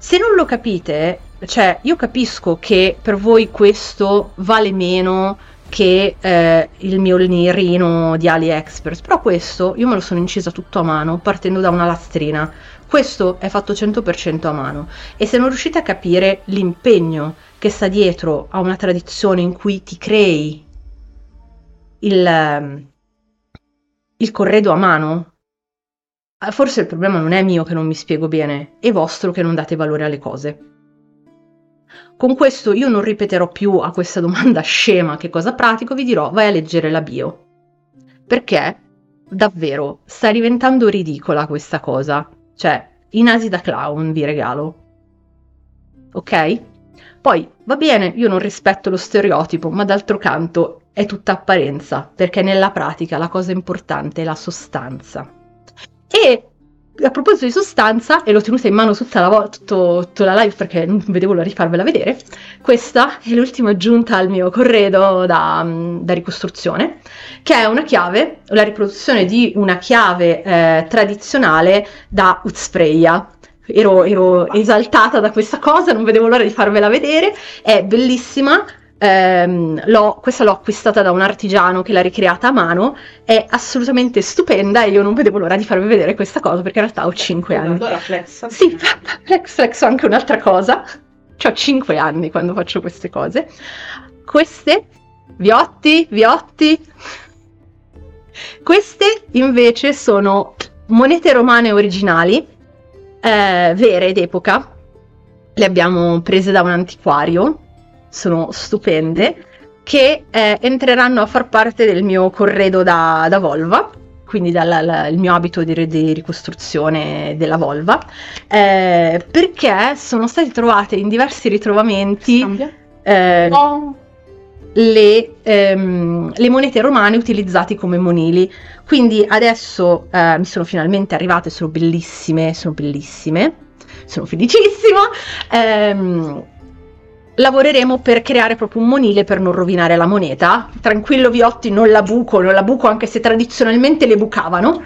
Se non lo capite, cioè io capisco che per voi questo vale meno che il mio nirino di AliExpress, però questo io me lo sono incisa tutto a mano partendo da una lastrina. Questo è fatto 100% a mano, e se non riuscite a capire l'impegno che sta dietro a una tradizione in cui ti crei il corredo a mano, forse il problema non è mio che non mi spiego bene, è vostro che non date valore alle cose. Con questo io non ripeterò più a questa domanda scema "che cosa pratico", vi dirò "vai a leggere la bio", perché davvero sta diventando ridicola questa cosa. Cioè, i nasi da clown vi regalo, ok? Poi, va bene, io non rispetto lo stereotipo, ma d'altro canto è tutta apparenza, perché nella pratica la cosa importante è la sostanza. E a proposito di sostanza, e l'ho tenuta in mano tutta la live perché non vedevo l'ora di farvela vedere, questa è l'ultima aggiunta al mio corredo da ricostruzione, che è una chiave, la riproduzione di una chiave tradizionale da Utspreia. Ero esaltata da questa cosa, non vedevo l'ora di farvela vedere, è bellissima. Questa l'ho acquistata da un artigiano che l'ha ricreata a mano, è assolutamente stupenda e io non vedevo l'ora di farvi vedere questa cosa, perché in realtà ho 5 anni. Allora flex. Sì, flexo anche un'altra cosa. C'ho 5 anni quando faccio queste cose. Queste, Viotti. Queste invece sono monete romane originali, vere d'epoca. Le abbiamo prese da un antiquario. Sono stupende, che entreranno a far parte del mio corredo da volva, quindi il mio abito di ricostruzione della volva, perché sono state trovate in diversi ritrovamenti le monete romane utilizzate come monili. Quindi adesso mi sono finalmente arrivate, sono bellissime, sono felicissima. Lavoreremo per creare proprio un monile per non rovinare la moneta. Tranquillo Viotti, non la buco anche se tradizionalmente le bucavano.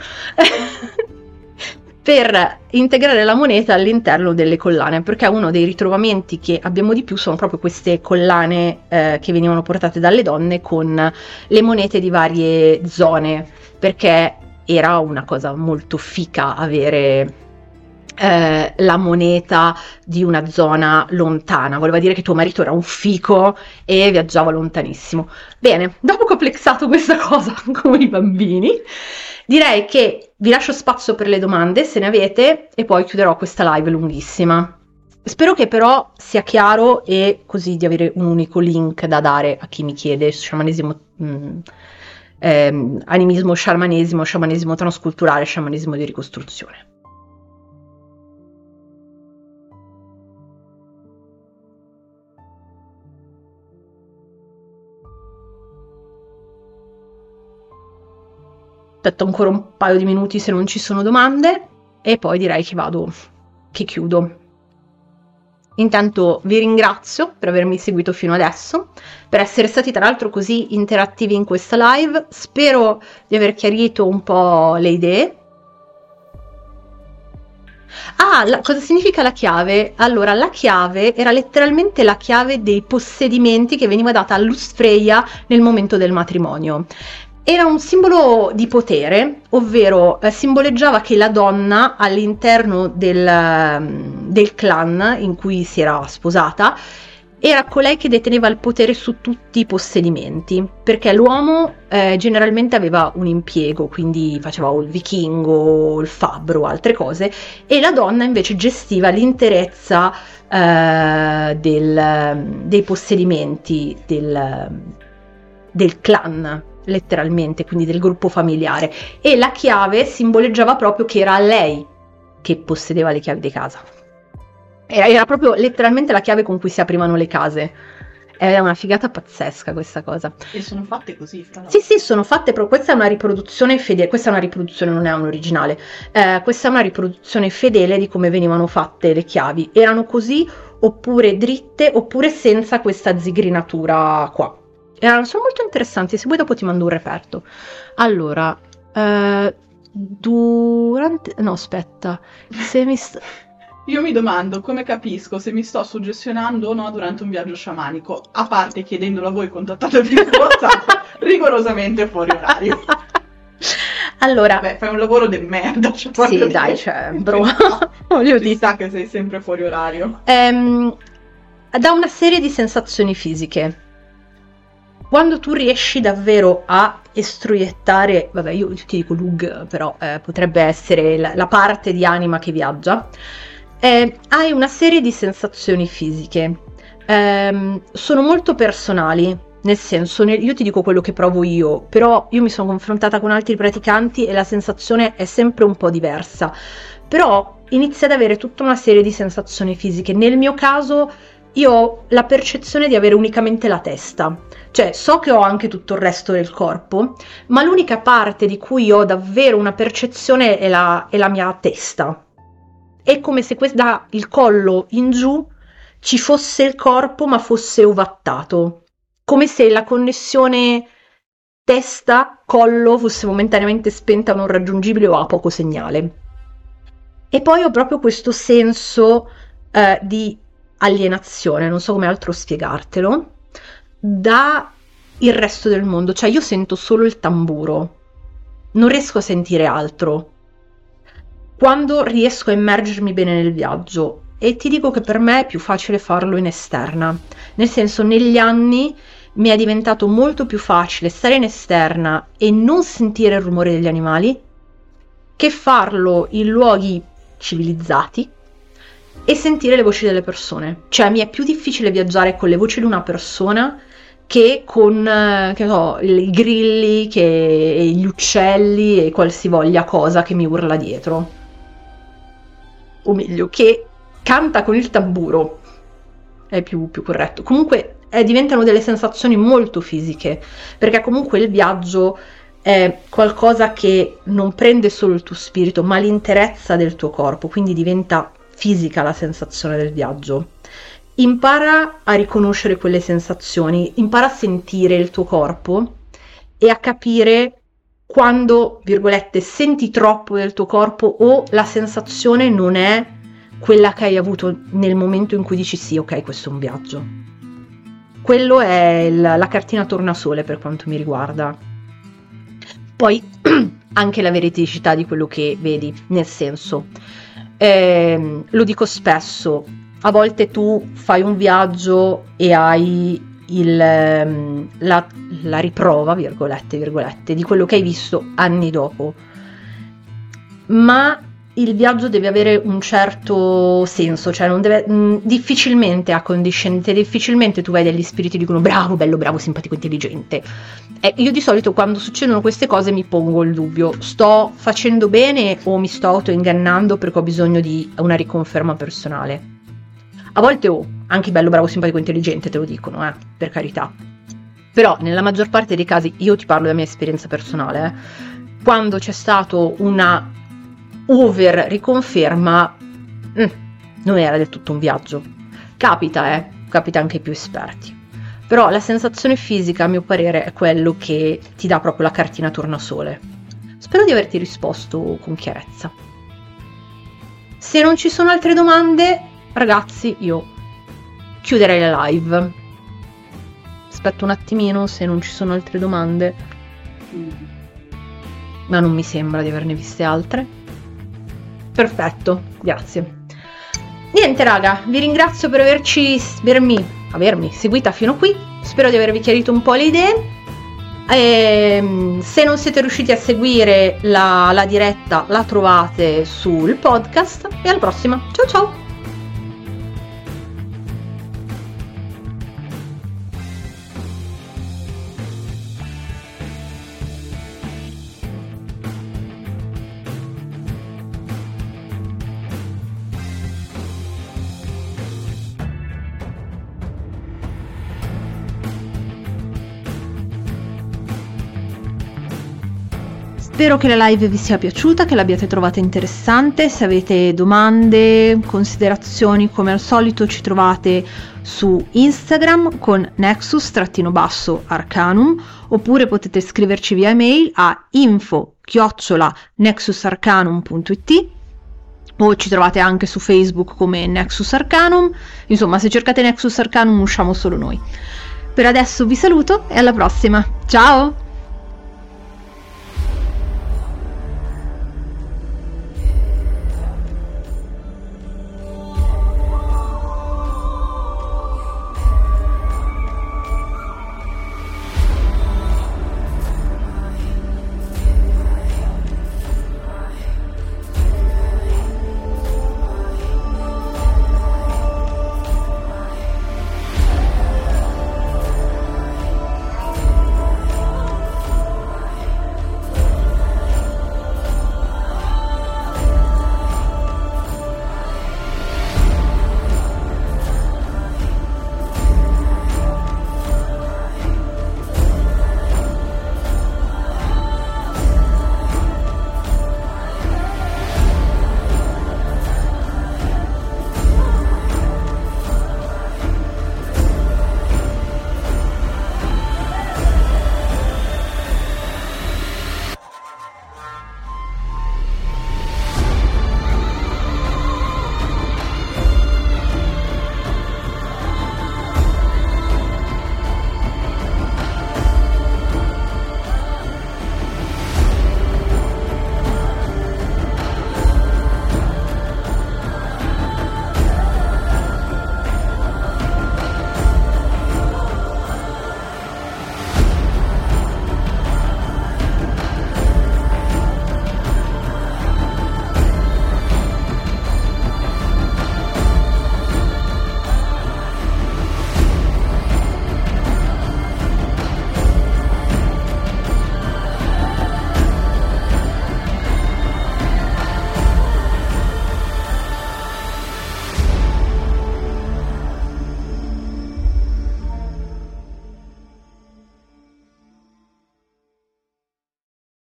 Per integrare la moneta all'interno delle collane, perché uno dei ritrovamenti che abbiamo di più sono proprio queste collane che venivano portate dalle donne con le monete di varie zone, perché era una cosa molto fica avere la moneta di una zona lontana. Voleva dire che tuo marito era un fico e viaggiava lontanissimo. Bene, dopo che ho plexato questa cosa con i bambini, direi che vi lascio spazio per le domande, se ne avete, e poi chiuderò questa live lunghissima. Spero che però sia chiaro, e così di avere un unico link da dare a chi mi chiede sciamanesimo, animismo, sciamanesimo transculturale, sciamanesimo di ricostruzione. Aspetto ancora un paio di minuti se non ci sono domande e poi direi che chiudo. Intanto vi ringrazio per avermi seguito fino adesso, per essere stati tra l'altro così interattivi in questa live. Spero di aver chiarito un po' le idee. Cosa significa la chiave? Allora, la chiave era letteralmente la chiave dei possedimenti che veniva data all'Utspreia nel momento del matrimonio. Era un simbolo di potere, ovvero simboleggiava che la donna all'interno del clan in cui si era sposata era colei che deteneva il potere su tutti i possedimenti, perché l'uomo generalmente aveva un impiego, quindi faceva o il vichingo, il fabbro, altre cose, e la donna invece gestiva l'interezza dei possedimenti del clan, letteralmente, quindi del gruppo familiare, e la chiave simboleggiava proprio che era lei che possedeva le chiavi di casa. Era proprio letteralmente la chiave con cui si aprivano le case, È una figata pazzesca questa cosa. E sono fatte così, fra l'altro. Sì, sono fatte, però questa è una riproduzione fedele, questa è una riproduzione, non è un originale. Questa è una riproduzione fedele di come venivano fatte le chiavi. Erano così, oppure dritte, oppure senza questa zigrinatura qua. Sono molto interessanti, se vuoi dopo ti mando un reperto. Allora, durante... no, aspetta, se mi... Io mi domando come capisco se mi sto suggestionando o no durante un viaggio sciamanico, a parte chiedendolo a voi, contattatemi su WhatsApp, rigorosamente fuori orario. Allora... beh, fai un lavoro del merda. Cioè, sì, dai, cioè, bro. Voglio dire. Ci sta che sei sempre fuori orario. Da una serie di sensazioni fisiche. Quando tu riesci davvero a estroiettare, vabbè, io ti dico Lug, però potrebbe essere la parte di anima che viaggia, hai una serie di sensazioni fisiche, sono molto personali, nel senso, io ti dico quello che provo io, però io mi sono confrontata con altri praticanti e la sensazione è sempre un po' diversa, però inizia ad avere tutta una serie di sensazioni fisiche. Nel mio caso io ho la percezione di avere unicamente la testa, cioè so che ho anche tutto il resto del corpo, ma l'unica parte di cui ho davvero una percezione è la mia testa. È come se da il collo in giù ci fosse il corpo, ma fosse ovattato, come se la connessione testa-collo fosse momentaneamente spenta, non raggiungibile o a poco segnale. E poi ho proprio questo senso di alienazione, non so come altro spiegartelo, da il resto del mondo, cioè io sento solo il tamburo, non riesco a sentire altro quando riesco a immergermi bene nel viaggio. E ti dico che per me è più facile farlo in esterna, nel senso, negli anni mi è diventato molto più facile stare in esterna e non sentire il rumore degli animali che farlo in luoghi civilizzati e sentire le voci delle persone. Cioè mi è più difficile viaggiare con le voci di una persona che con i grilli e gli uccelli e qualsivoglia cosa che mi urla dietro, o meglio che canta con il tamburo, è più corretto. Comunque diventano delle sensazioni molto fisiche, perché comunque il viaggio è qualcosa che non prende solo il tuo spirito ma l'interezza del tuo corpo, quindi diventa fisica la sensazione del viaggio. Impara a riconoscere quelle sensazioni, impara a sentire il tuo corpo e a capire quando, virgolette, senti troppo del tuo corpo o la sensazione non è quella che hai avuto nel momento in cui dici sì, ok, questo è un viaggio. Quello è la cartina tornasole per quanto mi riguarda. Poi anche la veridicità di quello che vedi, nel senso, lo dico spesso, a volte tu fai un viaggio e hai la riprova, virgolette, di quello che hai visto anni dopo, ma il viaggio deve avere un certo senso, cioè non deve, difficilmente accondiscendente, difficilmente tu vai degli spiriti e dicono bravo, bello, bravo, simpatico, intelligente. Io di solito quando succedono queste cose mi pongo il dubbio, sto facendo bene o mi sto autoingannando perché ho bisogno di una riconferma personale. A volte anche bello, bravo, simpatico, intelligente te lo dicono, per carità. Però nella maggior parte dei casi, io ti parlo della mia esperienza personale, quando c'è stato una over riconferma, non era del tutto un viaggio. Capita anche ai più esperti. Però la sensazione fisica, a mio parere, è quello che ti dà proprio la cartina tornasole. Spero di averti risposto con chiarezza. Se non ci sono altre domande, ragazzi, io chiuderei la live. Aspetto un attimino se non ci sono altre domande, ma non mi sembra di averne viste altre. Perfetto, grazie. Niente raga, vi ringrazio per avermi seguita fino qui. Spero di avervi chiarito un po' le idee. Se non siete riusciti a seguire la diretta, la trovate sul podcast. E alla prossima, ciao ciao. Spero che la live vi sia piaciuta, che l'abbiate trovata interessante. Se avete domande, considerazioni, come al solito ci trovate su Instagram con nexus_arcanum, oppure potete scriverci via email a info@nexusarcanum.it, o ci trovate anche su Facebook come Nexus Arcanum. Insomma, se cercate Nexus Arcanum usciamo solo noi. Per adesso vi saluto e alla prossima. Ciao!